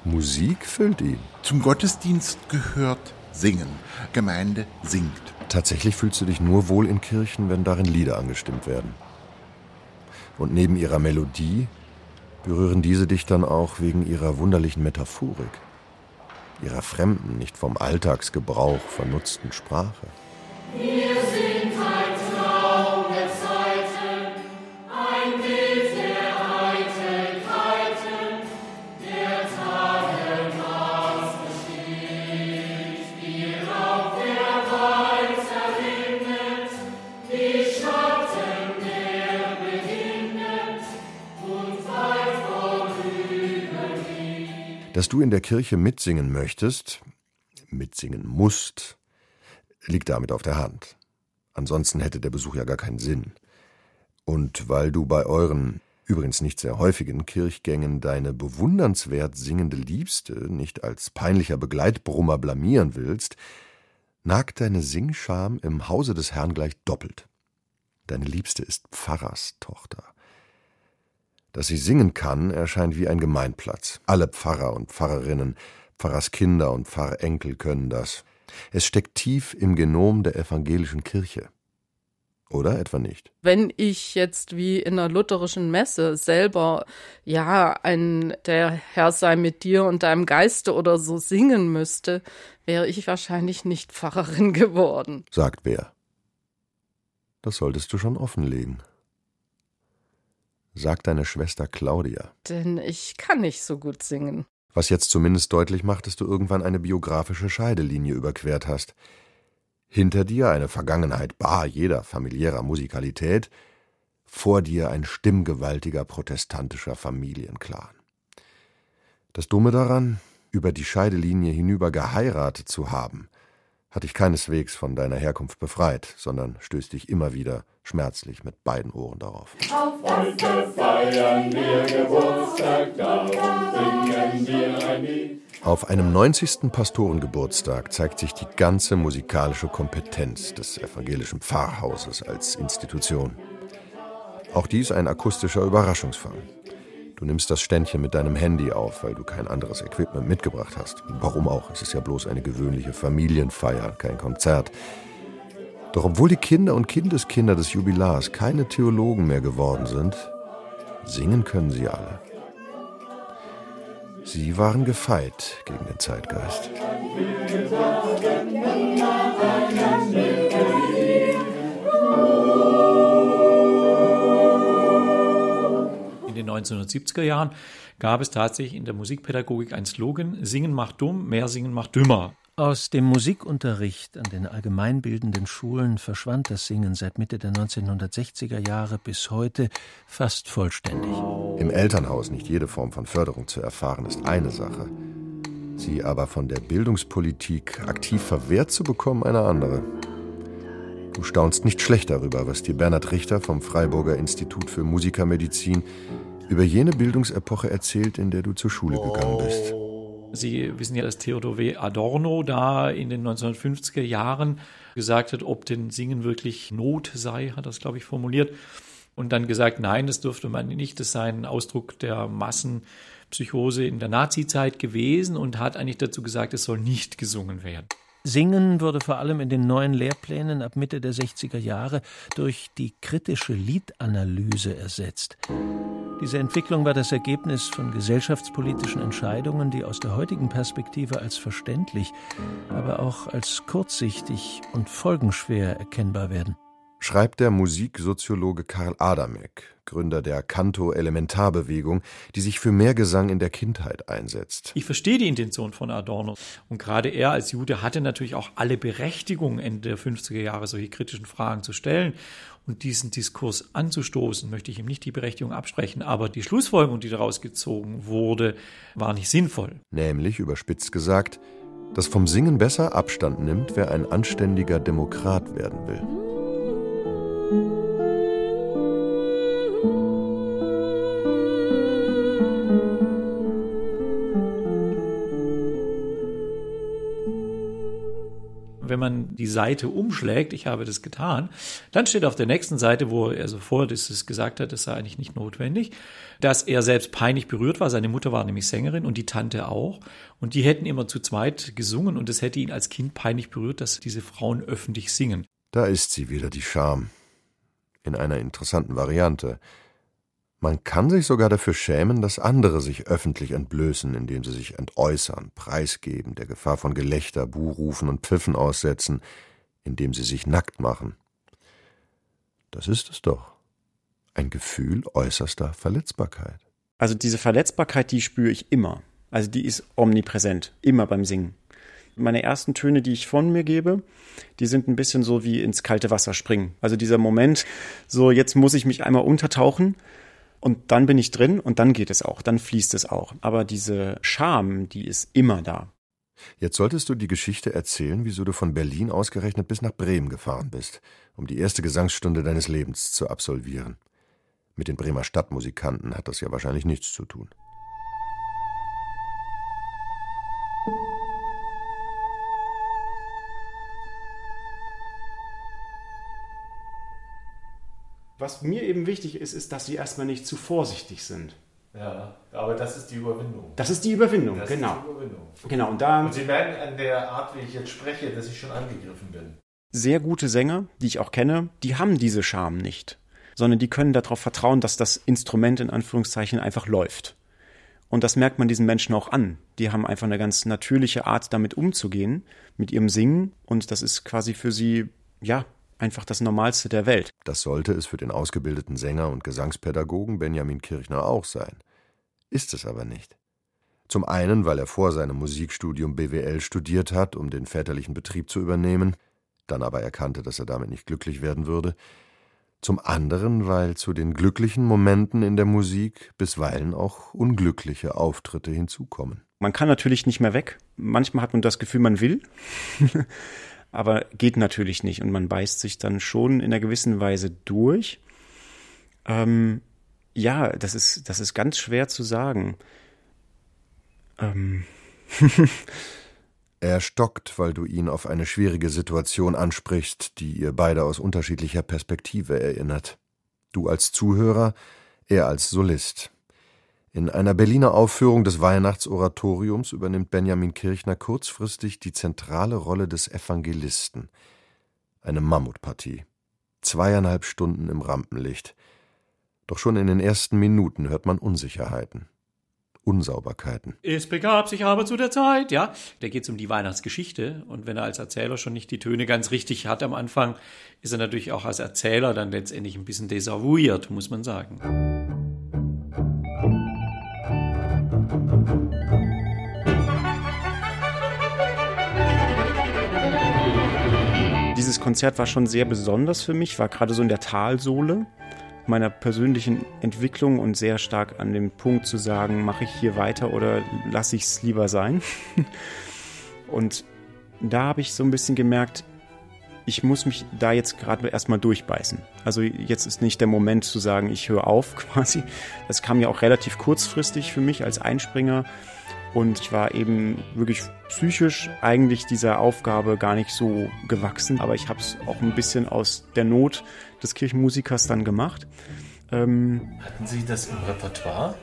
Musik füllt ihn. Zum Gottesdienst gehört Singen. Gemeinde singt. Tatsächlich fühlst du dich nur wohl in Kirchen, wenn darin Lieder angestimmt werden. Und neben ihrer Melodie berühren diese dich dann auch wegen ihrer wunderlichen Metaphorik, ihrer fremden, nicht vom Alltagsgebrauch vernutzten Sprache. Wir sind ein Traum der Zeiten, ein Bild der Eitelkeiten, der Tage naht besteht, wie Rauch der Wald zerrinnt, die Schatten der beginnt und weit vorüber geht. Dass du in der Kirche mitsingen möchtest, mitsingen musst, liegt damit auf der Hand. Ansonsten hätte der Besuch ja gar keinen Sinn. Und weil du bei euren, übrigens nicht sehr häufigen Kirchgängen deine bewundernswert singende Liebste nicht als peinlicher Begleitbrummer blamieren willst, nagt deine Singscham im Hause des Herrn gleich doppelt. Deine Liebste ist Pfarrerstochter. Dass sie singen kann, erscheint wie ein Gemeinplatz. Alle Pfarrer und Pfarrerinnen, Pfarrerskinder und Pfarrenkel können das. Es steckt tief im Genom der evangelischen Kirche. Oder etwa nicht? Wenn ich jetzt wie in einer lutherischen Messe selber, ja, ein der Herr sei mit dir und deinem Geiste oder so singen müsste, wäre ich wahrscheinlich nicht Pfarrerin geworden. Sagt wer? Das solltest du schon offenlegen. Sagt deine Schwester Claudia. Denn ich kann nicht so gut singen. Was jetzt zumindest deutlich macht, dass du irgendwann eine biografische Scheidelinie überquert hast. Hinter dir eine Vergangenheit bar jeder familiärer Musikalität, vor dir ein stimmgewaltiger protestantischer Familienclan. Das Dumme daran, über die Scheidelinie hinüber geheiratet zu haben, hat dich keineswegs von deiner Herkunft befreit, sondern stößt dich immer wieder schmerzlich mit beiden Ohren darauf. Heute feiern wir Geburtstag, darum singen wir ein Lied. Auf einem neunzigsten Pastorengeburtstag zeigt sich die ganze musikalische Kompetenz des evangelischen Pfarrhauses als Institution. Auch dies ein akustischer Überraschungsfall. Du nimmst das Ständchen mit deinem Handy auf, weil du kein anderes Equipment mitgebracht hast. Warum auch? Es ist ja bloß eine gewöhnliche Familienfeier, kein Konzert. Doch obwohl die Kinder und Kindeskinder des Jubilars keine Theologen mehr geworden sind, singen können sie alle. Sie waren gefeit gegen den Zeitgeist. In den neunzehnhundertsiebziger Jahren gab es tatsächlich in der Musikpädagogik einen Slogan: Singen macht dumm, mehr Singen macht dümmer. Aus dem Musikunterricht an den allgemeinbildenden Schulen verschwand das Singen seit Mitte der neunzehnhundertsechziger Jahre bis heute fast vollständig. Im Elternhaus nicht jede Form von Förderung zu erfahren, ist eine Sache. Sie aber von der Bildungspolitik aktiv verwehrt zu bekommen, eine andere. Du staunst nicht schlecht darüber, was dir Bernhard Richter vom Freiburger Institut für Musikermedizin über jene Bildungsepoche erzählt, in der du zur Schule gegangen bist. Sie wissen ja, dass Theodor W. Adorno da in den neunzehnhundertfünfziger Jahren gesagt hat, ob denn Singen wirklich Not sei, hat er es, glaube ich, formuliert. Und dann gesagt, nein, das dürfte man nicht. Das sei ein Ausdruck der Massenpsychose in der Nazizeit gewesen und hat eigentlich dazu gesagt, es soll nicht gesungen werden. Singen wurde vor allem in den neuen Lehrplänen ab Mitte der sechziger Jahre durch die kritische Liedanalyse ersetzt. Diese Entwicklung war das Ergebnis von gesellschaftspolitischen Entscheidungen, die aus der heutigen Perspektive als verständlich, aber auch als kurzsichtig und folgenschwer erkennbar werden. Schreibt der Musiksoziologe Karl Adamek, Gründer der Canto-Elementarbewegung, die sich für mehr Gesang in der Kindheit einsetzt. Ich verstehe die Intention von Adorno. Und gerade er als Jude hatte natürlich auch alle Berechtigung, Ende der fünfziger Jahre solche kritischen Fragen zu stellen und diesen Diskurs anzustoßen. Möchte ich ihm nicht die Berechtigung absprechen, aber die Schlussfolgerung, die daraus gezogen wurde, war nicht sinnvoll. Nämlich, überspitzt gesagt, dass vom Singen besser Abstand nimmt, wer ein anständiger Demokrat werden will. Wenn man die Seite umschlägt, ich habe das getan, dann steht auf der nächsten Seite, wo er sofort es gesagt hat, das sei eigentlich nicht notwendig, dass er selbst peinlich berührt war. Seine Mutter war nämlich Sängerin und die Tante auch. Und die hätten immer zu zweit gesungen und es hätte ihn als Kind peinlich berührt, dass diese Frauen öffentlich singen. Da ist sie wieder, die Scham. In einer interessanten Variante. Man kann sich sogar dafür schämen, dass andere sich öffentlich entblößen, indem sie sich entäußern, preisgeben, der Gefahr von Gelächter, Buhrufen und Pfiffen aussetzen, indem sie sich nackt machen. Das ist es doch. Ein Gefühl äußerster Verletzbarkeit. Also diese Verletzbarkeit, die spüre ich immer. Also die ist omnipräsent, immer beim Singen. Meine ersten Töne, die ich von mir gebe, die sind ein bisschen so wie ins kalte Wasser springen. Also dieser Moment, so jetzt muss ich mich einmal untertauchen und dann bin ich drin und dann geht es auch, dann fließt es auch. Aber diese Scham, die ist immer da. Jetzt solltest du die Geschichte erzählen, wieso du von Berlin ausgerechnet bis nach Bremen gefahren bist, um die erste Gesangsstunde deines Lebens zu absolvieren. Mit den Bremer Stadtmusikanten hat das ja wahrscheinlich nichts zu tun. Was mir eben wichtig ist, ist, dass sie erstmal nicht zu vorsichtig sind. Ja, aber das ist die Überwindung. Das ist die Überwindung, das genau. Ist die Überwindung. Genau und, da und Sie merken an der Art, wie ich jetzt spreche, dass ich schon angegriffen bin. Sehr gute Sänger, die ich auch kenne, die haben diese Scham nicht, sondern die können darauf vertrauen, dass das Instrument in Anführungszeichen einfach läuft. Und das merkt man diesen Menschen auch an. Die haben einfach eine ganz natürliche Art, damit umzugehen, mit ihrem Singen. Und das ist quasi für sie, ja, einfach das Normalste der Welt. Das sollte es für den ausgebildeten Sänger und Gesangspädagogen Benjamin Kirchner auch sein. Ist es aber nicht. Zum einen, weil er vor seinem Musikstudium B W L studiert hat, um den väterlichen Betrieb zu übernehmen, dann aber erkannte, dass er damit nicht glücklich werden würde. Zum anderen, weil zu den glücklichen Momenten in der Musik bisweilen auch unglückliche Auftritte hinzukommen. Man kann natürlich nicht mehr weg. Manchmal hat man das Gefühl, man will. Aber geht natürlich nicht und man beißt sich dann schon in einer gewissen Weise durch. Ähm, ja, das ist, das ist ganz schwer zu sagen. Ähm, Er stockt, weil du ihn auf eine schwierige Situation ansprichst, die ihr beide aus unterschiedlicher Perspektive erinnert. Du als Zuhörer, er als Solist. In einer Berliner Aufführung des Weihnachtsoratoriums übernimmt Benjamin Kirchner kurzfristig die zentrale Rolle des Evangelisten. Eine Mammutpartie. Zweieinhalb Stunden im Rampenlicht. Doch schon in den ersten Minuten hört man Unsicherheiten. Unsauberkeiten. Es begab sich aber zu der Zeit, ja. Da geht es um die Weihnachtsgeschichte. Und wenn er als Erzähler schon nicht die Töne ganz richtig hat am Anfang, ist er natürlich auch als Erzähler dann letztendlich ein bisschen desavouiert, muss man sagen. Dieses Konzert war schon sehr besonders für mich, war gerade so in der Talsohle meiner persönlichen Entwicklung und sehr stark an dem Punkt zu sagen, mache ich hier weiter oder lasse ich es lieber sein. Und da habe ich so ein bisschen gemerkt, ich muss mich da jetzt gerade erstmal durchbeißen. Also jetzt ist nicht der Moment zu sagen, ich höre auf quasi. Das kam ja auch relativ kurzfristig für mich als Einspringer. Und ich war eben wirklich psychisch eigentlich dieser Aufgabe gar nicht so gewachsen. Aber ich habe es auch ein bisschen aus der Not des Kirchenmusikers dann gemacht. Ähm, Hatten Sie das im Repertoire?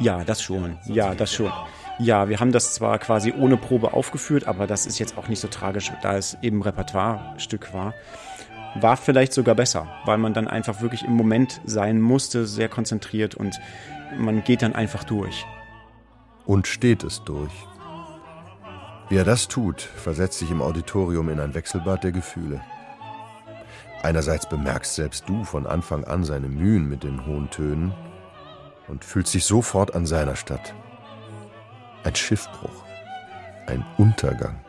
Ja, das schon. Ja, das schon. Ja, wir haben das zwar quasi ohne Probe aufgeführt, aber das ist jetzt auch nicht so tragisch, da es eben Repertoirestück war. War vielleicht sogar besser, weil man dann einfach wirklich im Moment sein musste, sehr konzentriert und man geht dann einfach durch. Und steht es durch. Wie er das tut, versetzt sich im Auditorium in ein Wechselbad der Gefühle. Einerseits bemerkst selbst du von Anfang an seine Mühen mit den hohen Tönen und fühlst dich sofort an seiner statt. Ein Schiffbruch, ein Untergang.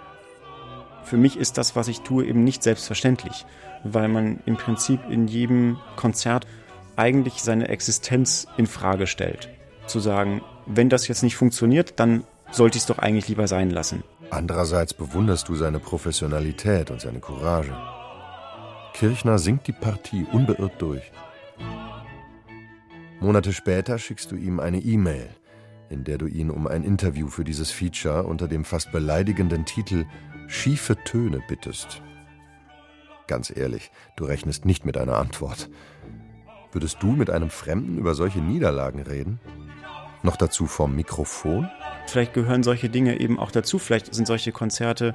Für mich ist das, was ich tue, eben nicht selbstverständlich, weil man im Prinzip in jedem Konzert eigentlich seine Existenz in Frage stellt. Zu sagen, wenn das jetzt nicht funktioniert, dann sollte ich es doch eigentlich lieber sein lassen. Andererseits bewunderst du seine Professionalität und seine Courage. Kirchner singt die Partie unbeirrt durch. Monate später schickst du ihm eine E-Mail, in der du ihn um ein Interview für dieses Feature unter dem fast beleidigenden Titel »Schiefe Töne« bittest. Ganz ehrlich, du rechnest nicht mit einer Antwort. Würdest du mit einem Fremden über solche Niederlagen reden? Noch dazu vorm Mikrofon? Vielleicht gehören solche Dinge eben auch dazu. Vielleicht sind solche Konzerte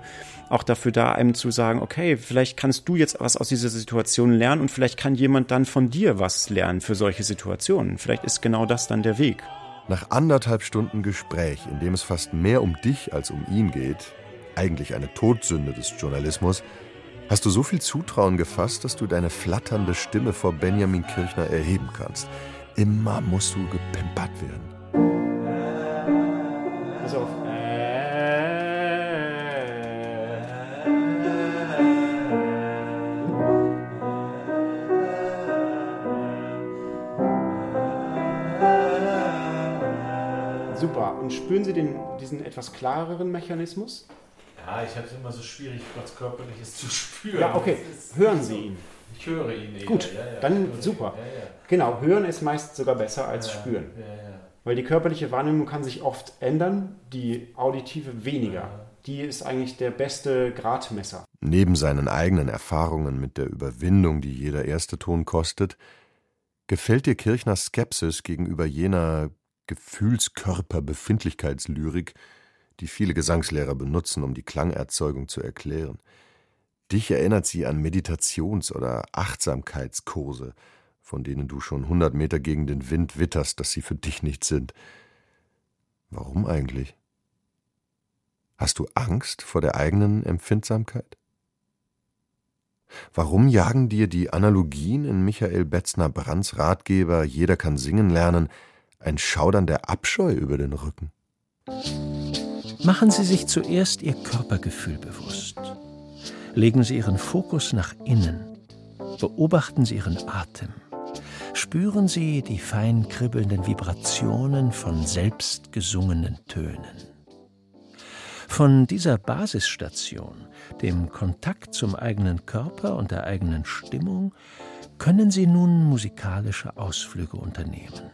auch dafür da, einem zu sagen, okay, vielleicht kannst du jetzt was aus dieser Situation lernen und vielleicht kann jemand dann von dir was lernen für solche Situationen. Vielleicht ist genau das dann der Weg. Nach anderthalb Stunden Gespräch, in dem es fast mehr um dich als um ihn geht, eigentlich eine Todsünde des Journalismus, hast du so viel Zutrauen gefasst, dass du deine flatternde Stimme vor Benjamin Kirchner erheben kannst. Immer musst du gepimpert werden. Pass auf. Super. Und spüren Sie den, diesen etwas klareren Mechanismus? Ja, ich habe es immer so schwierig, was Körperliches zu spüren. Ja, okay. Hören Sie ihn? Ich höre ihn. Eher. Gut, ja, ja, dann super. Ja, ja. Genau, hören ist meist sogar besser als ja, spüren. Ja, ja. Weil die körperliche Wahrnehmung kann sich oft ändern, die auditive weniger. Ja. Die ist eigentlich der beste Gradmesser. Neben seinen eigenen Erfahrungen mit der Überwindung, die jeder erste Ton kostet, gefällt dir Kirchners Skepsis gegenüber jener Gefühlskörperbefindlichkeitslyrik, die viele Gesangslehrer benutzen, um die Klangerzeugung zu erklären. Dich erinnert sie an Meditations- oder Achtsamkeitskurse, von denen du schon hundert Meter gegen den Wind witterst, dass sie für dich nicht sind. Warum eigentlich? Hast du Angst vor der eigenen Empfindsamkeit? Warum jagen dir die Analogien in Michael Betzner-Brandts Ratgeber »Jeder kann singen lernen« ein Schaudern der Abscheu über den Rücken? Machen Sie sich zuerst Ihr Körpergefühl bewusst. Legen Sie Ihren Fokus nach innen. Beobachten Sie Ihren Atem. Spüren Sie die fein kribbelnden Vibrationen von selbst gesungenen Tönen. Von dieser Basisstation, dem Kontakt zum eigenen Körper und der eigenen Stimmung, können Sie nun musikalische Ausflüge unternehmen.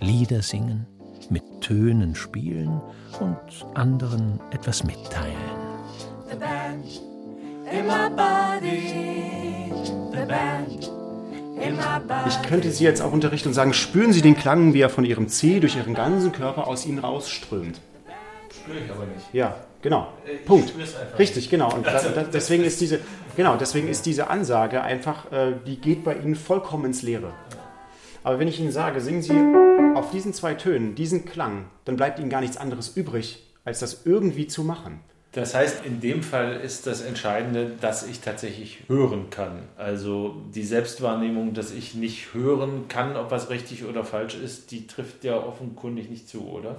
Lieder singen, mit Tönen spielen und anderen etwas mitteilen. The band in my body, the band in my body. Ich könnte Sie jetzt auch unterrichten und sagen, spüren Sie den Klang, wie er von Ihrem Zeh durch Ihren ganzen Körper aus Ihnen rausströmt. Spüre ich aber nicht. Ja, genau. Ich Punkt. Richtig, genau. Und das, das, deswegen ist diese, genau, deswegen ist diese Ansage einfach, die geht bei Ihnen vollkommen ins Leere. Aber wenn ich Ihnen sage, singen Sie auf diesen zwei Tönen, diesen Klang, dann bleibt Ihnen gar nichts anderes übrig, als das irgendwie zu machen. Das heißt, in dem Fall ist das Entscheidende, dass ich tatsächlich hören kann. Also die Selbstwahrnehmung, dass ich nicht hören kann, ob was richtig oder falsch ist, die trifft ja offenkundig nicht zu, oder?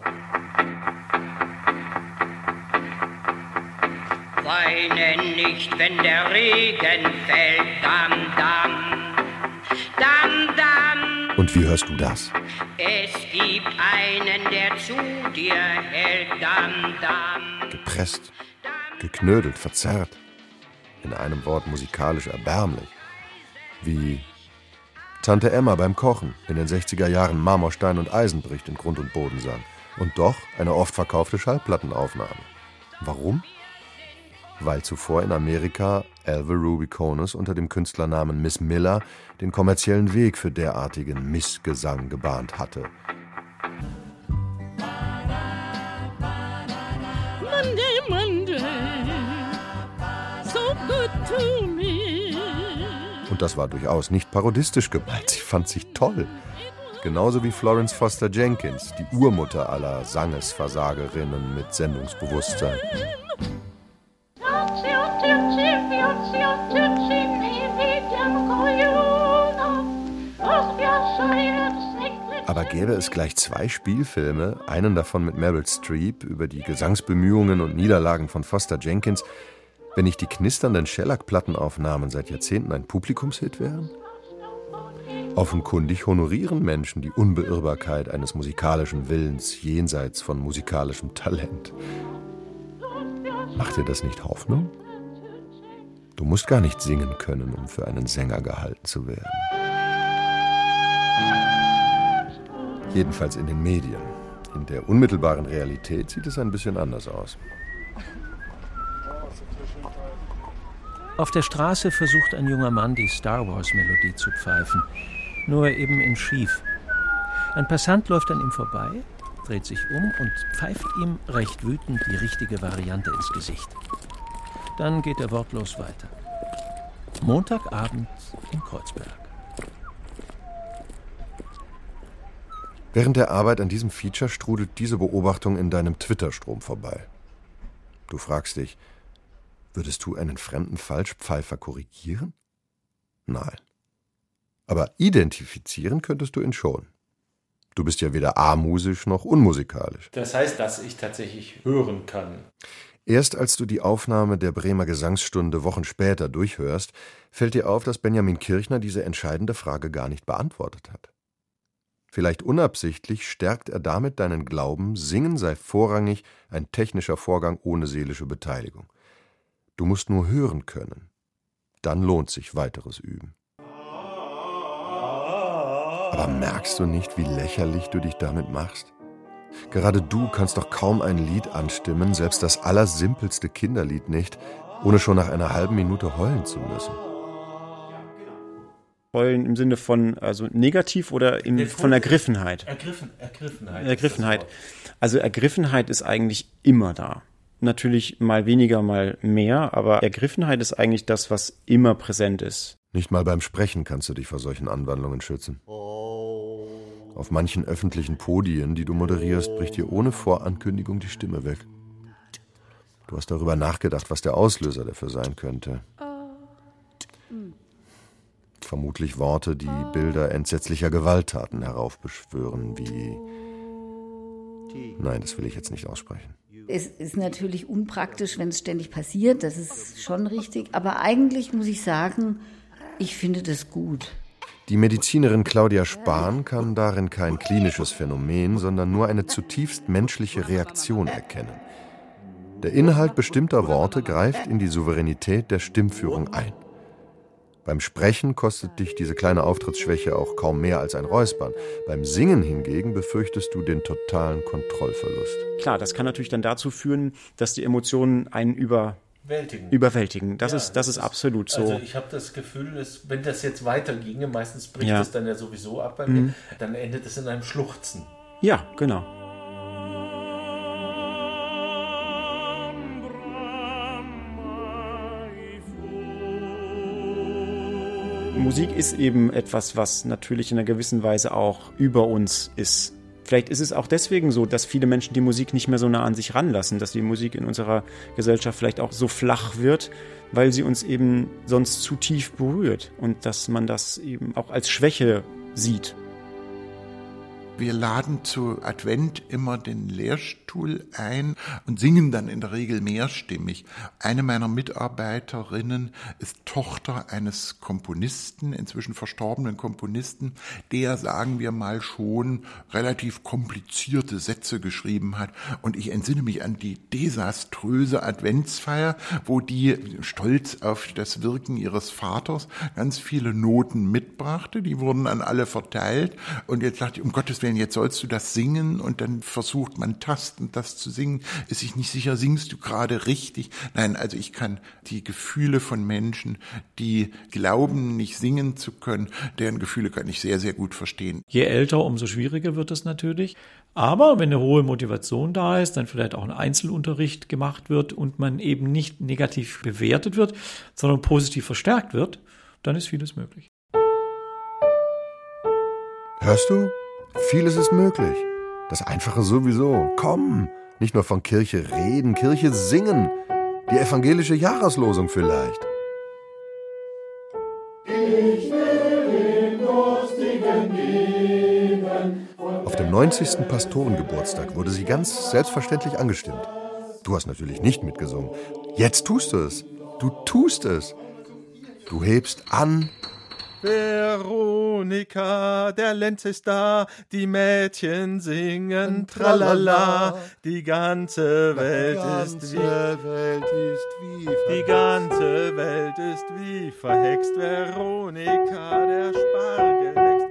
Weine nicht, wenn der Regen fällt, dam, dam, dam, dam. Und wie hörst du das? Es gibt einen, der zu dir hält, dam, dam. Gepresst, geknödelt, verzerrt. In einem Wort musikalisch erbärmlich. Wie Tante Emma beim Kochen in den sechziger Jahren Marmorstein und Eisen bricht in Grund und Boden sang. Und doch eine oft verkaufte Schallplattenaufnahme. Warum? Weil zuvor in Amerika Alva Rubiconus unter dem Künstlernamen Miss Miller den kommerziellen Weg für derartigen Missgesang gebahnt hatte. Monday, Monday, so good to me. Und das war durchaus nicht parodistisch gemeint, sie fand sich toll. Genauso wie Florence Foster Jenkins, die Urmutter aller Sangesversagerinnen mit Sendungsbewusstsein. Aber gäbe es gleich zwei Spielfilme, einen davon mit Meryl Streep über die Gesangsbemühungen und Niederlagen von Foster Jenkins, wenn nicht die knisternden Schellack-Plattenaufnahmen seit Jahrzehnten ein Publikumshit wären? Offenkundig honorieren Menschen die Unbeirrbarkeit eines musikalischen Willens jenseits von musikalischem Talent. Macht dir das nicht Hoffnung? Du musst gar nicht singen können, um für einen Sänger gehalten zu werden. Jedenfalls in den Medien. In der unmittelbaren Realität sieht es ein bisschen anders aus. Auf der Straße versucht ein junger Mann, die Star-Wars-Melodie zu pfeifen. Nur eben in schief. Ein Passant läuft an ihm vorbei, dreht sich um und pfeift ihm recht wütend die richtige Variante ins Gesicht. Dann geht er wortlos weiter. Montagabend in Kreuzberg. Während der Arbeit an diesem Feature strudelt diese Beobachtung in deinem Twitter-Strom vorbei. Du fragst dich, würdest du einen fremden Falschpfeifer korrigieren? Nein. Aber identifizieren könntest du ihn schon. Du bist ja weder amusisch noch unmusikalisch. Das heißt, dass ich tatsächlich hören kann. Erst als du die Aufnahme der Bremer Gesangsstunde Wochen später durchhörst, fällt dir auf, dass Benjamin Kirchner diese entscheidende Frage gar nicht beantwortet hat. Vielleicht unabsichtlich stärkt er damit deinen Glauben, Singen sei vorrangig ein technischer Vorgang ohne seelische Beteiligung. Du musst nur hören können. Dann lohnt sich weiteres Üben. Aber merkst du nicht, wie lächerlich du dich damit machst? Gerade du kannst doch kaum ein Lied anstimmen, selbst das allersimpelste Kinderlied nicht, ohne schon nach einer halben Minute heulen zu müssen. Heulen im Sinne von, also negativ oder im, von Ergriffenheit? Ergriffen, Ergriffenheit. Ergriffenheit. Also Ergriffenheit ist eigentlich immer da. Natürlich mal weniger, mal mehr, aber Ergriffenheit ist eigentlich das, was immer präsent ist. Nicht mal beim Sprechen kannst du dich vor solchen Anwandlungen schützen. Auf manchen öffentlichen Podien, die du moderierst, bricht dir ohne Vorankündigung die Stimme weg. Du hast darüber nachgedacht, was der Auslöser dafür sein könnte. Vermutlich Worte, die Bilder entsetzlicher Gewalttaten heraufbeschwören, wie... Nein, das will ich jetzt nicht aussprechen. Es ist natürlich unpraktisch, wenn es ständig passiert, das ist schon richtig. Aber eigentlich muss ich sagen, ich finde das gut. Die Medizinerin Claudia Spahn kann darin kein klinisches Phänomen, sondern nur eine zutiefst menschliche Reaktion erkennen. Der Inhalt bestimmter Worte greift in die Souveränität der Stimmführung ein. Beim Sprechen kostet dich diese kleine Auftrittsschwäche auch kaum mehr als ein Räuspern. Beim Singen hingegen befürchtest du den totalen Kontrollverlust. Klar, das kann natürlich dann dazu führen, dass die Emotionen einen über Überwältigen. Überwältigen. Das, ja, ist, das ist absolut so. Also ich habe das Gefühl, dass, wenn das jetzt weiterginge, meistens bricht es ja. dann ja sowieso ab bei mhm. mir, dann endet es in einem Schluchzen. Ja, genau. Musik ist eben etwas, was natürlich in einer gewissen Weise auch über uns ist. Vielleicht ist es auch deswegen so, dass viele Menschen die Musik nicht mehr so nah an sich ranlassen, dass die Musik in unserer Gesellschaft vielleicht auch so flach wird, weil sie uns eben sonst zu tief berührt und dass man das eben auch als Schwäche sieht. Wir laden zu Advent immer den Lehrstuhl ein und singen dann in der Regel mehrstimmig. Eine meiner Mitarbeiterinnen ist Tochter eines Komponisten, inzwischen verstorbenen Komponisten, der, sagen wir mal, schon relativ komplizierte Sätze geschrieben hat. Und ich entsinne mich an die desaströse Adventsfeier, wo die stolz auf das Wirken ihres Vaters ganz viele Noten mitbrachte. Die wurden an alle verteilt. Und jetzt dachte ich, um Gottes Willen, jetzt sollst du das singen, und dann versucht man tastend das zu singen, ist sich nicht sicher, singst du gerade richtig? Nein, also ich kann die Gefühle von Menschen, die glauben, nicht singen zu können, deren Gefühle kann ich sehr, sehr gut verstehen. Je älter, umso schwieriger wird es natürlich, aber wenn eine hohe Motivation da ist, dann vielleicht auch ein Einzelunterricht gemacht wird und man eben nicht negativ bewertet wird, sondern positiv verstärkt wird, dann ist vieles möglich. Hörst du? Vieles ist möglich. Das Einfache sowieso. Komm, nicht nur von Kirche reden, Kirche singen. Die evangelische Jahreslosung vielleicht. Ich will den Durstigen geben. Auf dem neunzigsten Pastorengeburtstag wurde sie ganz selbstverständlich angestimmt. Du hast natürlich nicht mitgesungen. Jetzt tust du es. Du tust es. Du hebst an. Veronika, der Lenz ist da, die Mädchen singen tralala, die ganze Welt ist wie, die ganze Welt ist wie verhext, Veronika, der Spargel wächst.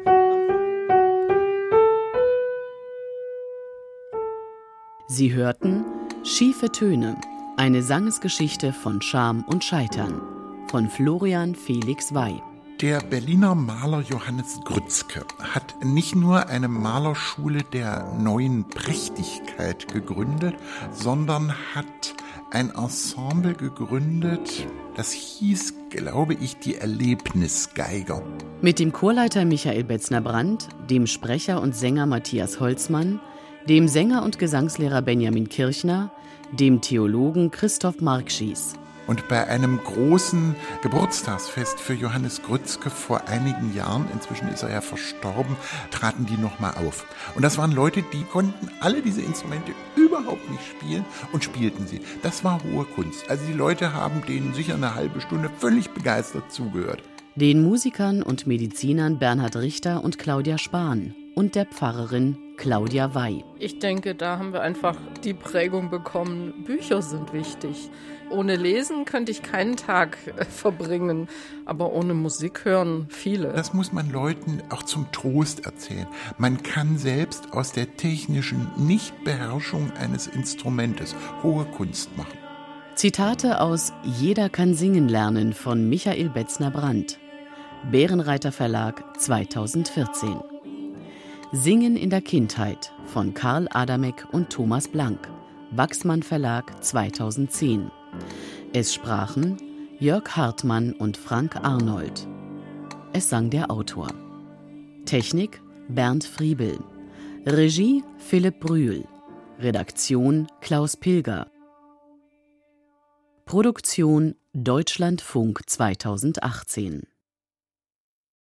Sie hörten Schiefe Töne, eine Sangesgeschichte von Scham und Scheitern, von Florian Felix Weyh. Der Berliner Maler Johannes Grützke hat nicht nur eine Malerschule der neuen Prächtigkeit gegründet, sondern hat ein Ensemble gegründet, das hieß, glaube ich, die Erlebnisgeiger. Mit dem Chorleiter Michael Betzner-Brandt, dem Sprecher und Sänger Matthias Holzmann, dem Sänger und Gesangslehrer Benjamin Kirchner, dem Theologen Christoph Markschies. Und bei einem großen Geburtstagsfest für Johannes Grützke vor einigen Jahren, inzwischen ist er ja verstorben, traten die nochmal auf. Und das waren Leute, die konnten alle diese Instrumente überhaupt nicht spielen und spielten sie. Das war hohe Kunst. Also die Leute haben denen sicher eine halbe Stunde völlig begeistert zugehört. Den Musikern und Medizinern Bernhard Richter und Claudia Spahn und der Pfarrerin Claudia Weih. Ich denke, da haben wir einfach die Prägung bekommen, Bücher sind wichtig. Ohne Lesen könnte ich keinen Tag verbringen, aber ohne Musik hören viele. Das muss man Leuten auch zum Trost erzählen. Man kann selbst aus der technischen Nichtbeherrschung eines Instrumentes hohe Kunst machen. Zitate aus Jeder kann singen lernen von Michael Betzner-Brandt. Bärenreiter Verlag zweitausendvierzehn. Singen in der Kindheit von Karl Adamek und Thomas Blank. Wachsmann Verlag zweitausendzehn. Es sprachen Jörg Hartmann und Frank Arnold. Es sang der Autor. Technik Bernd Friebel. Regie Philipp Brühl. Redaktion Klaus Pilger. Produktion Deutschlandfunk zweitausendachtzehn.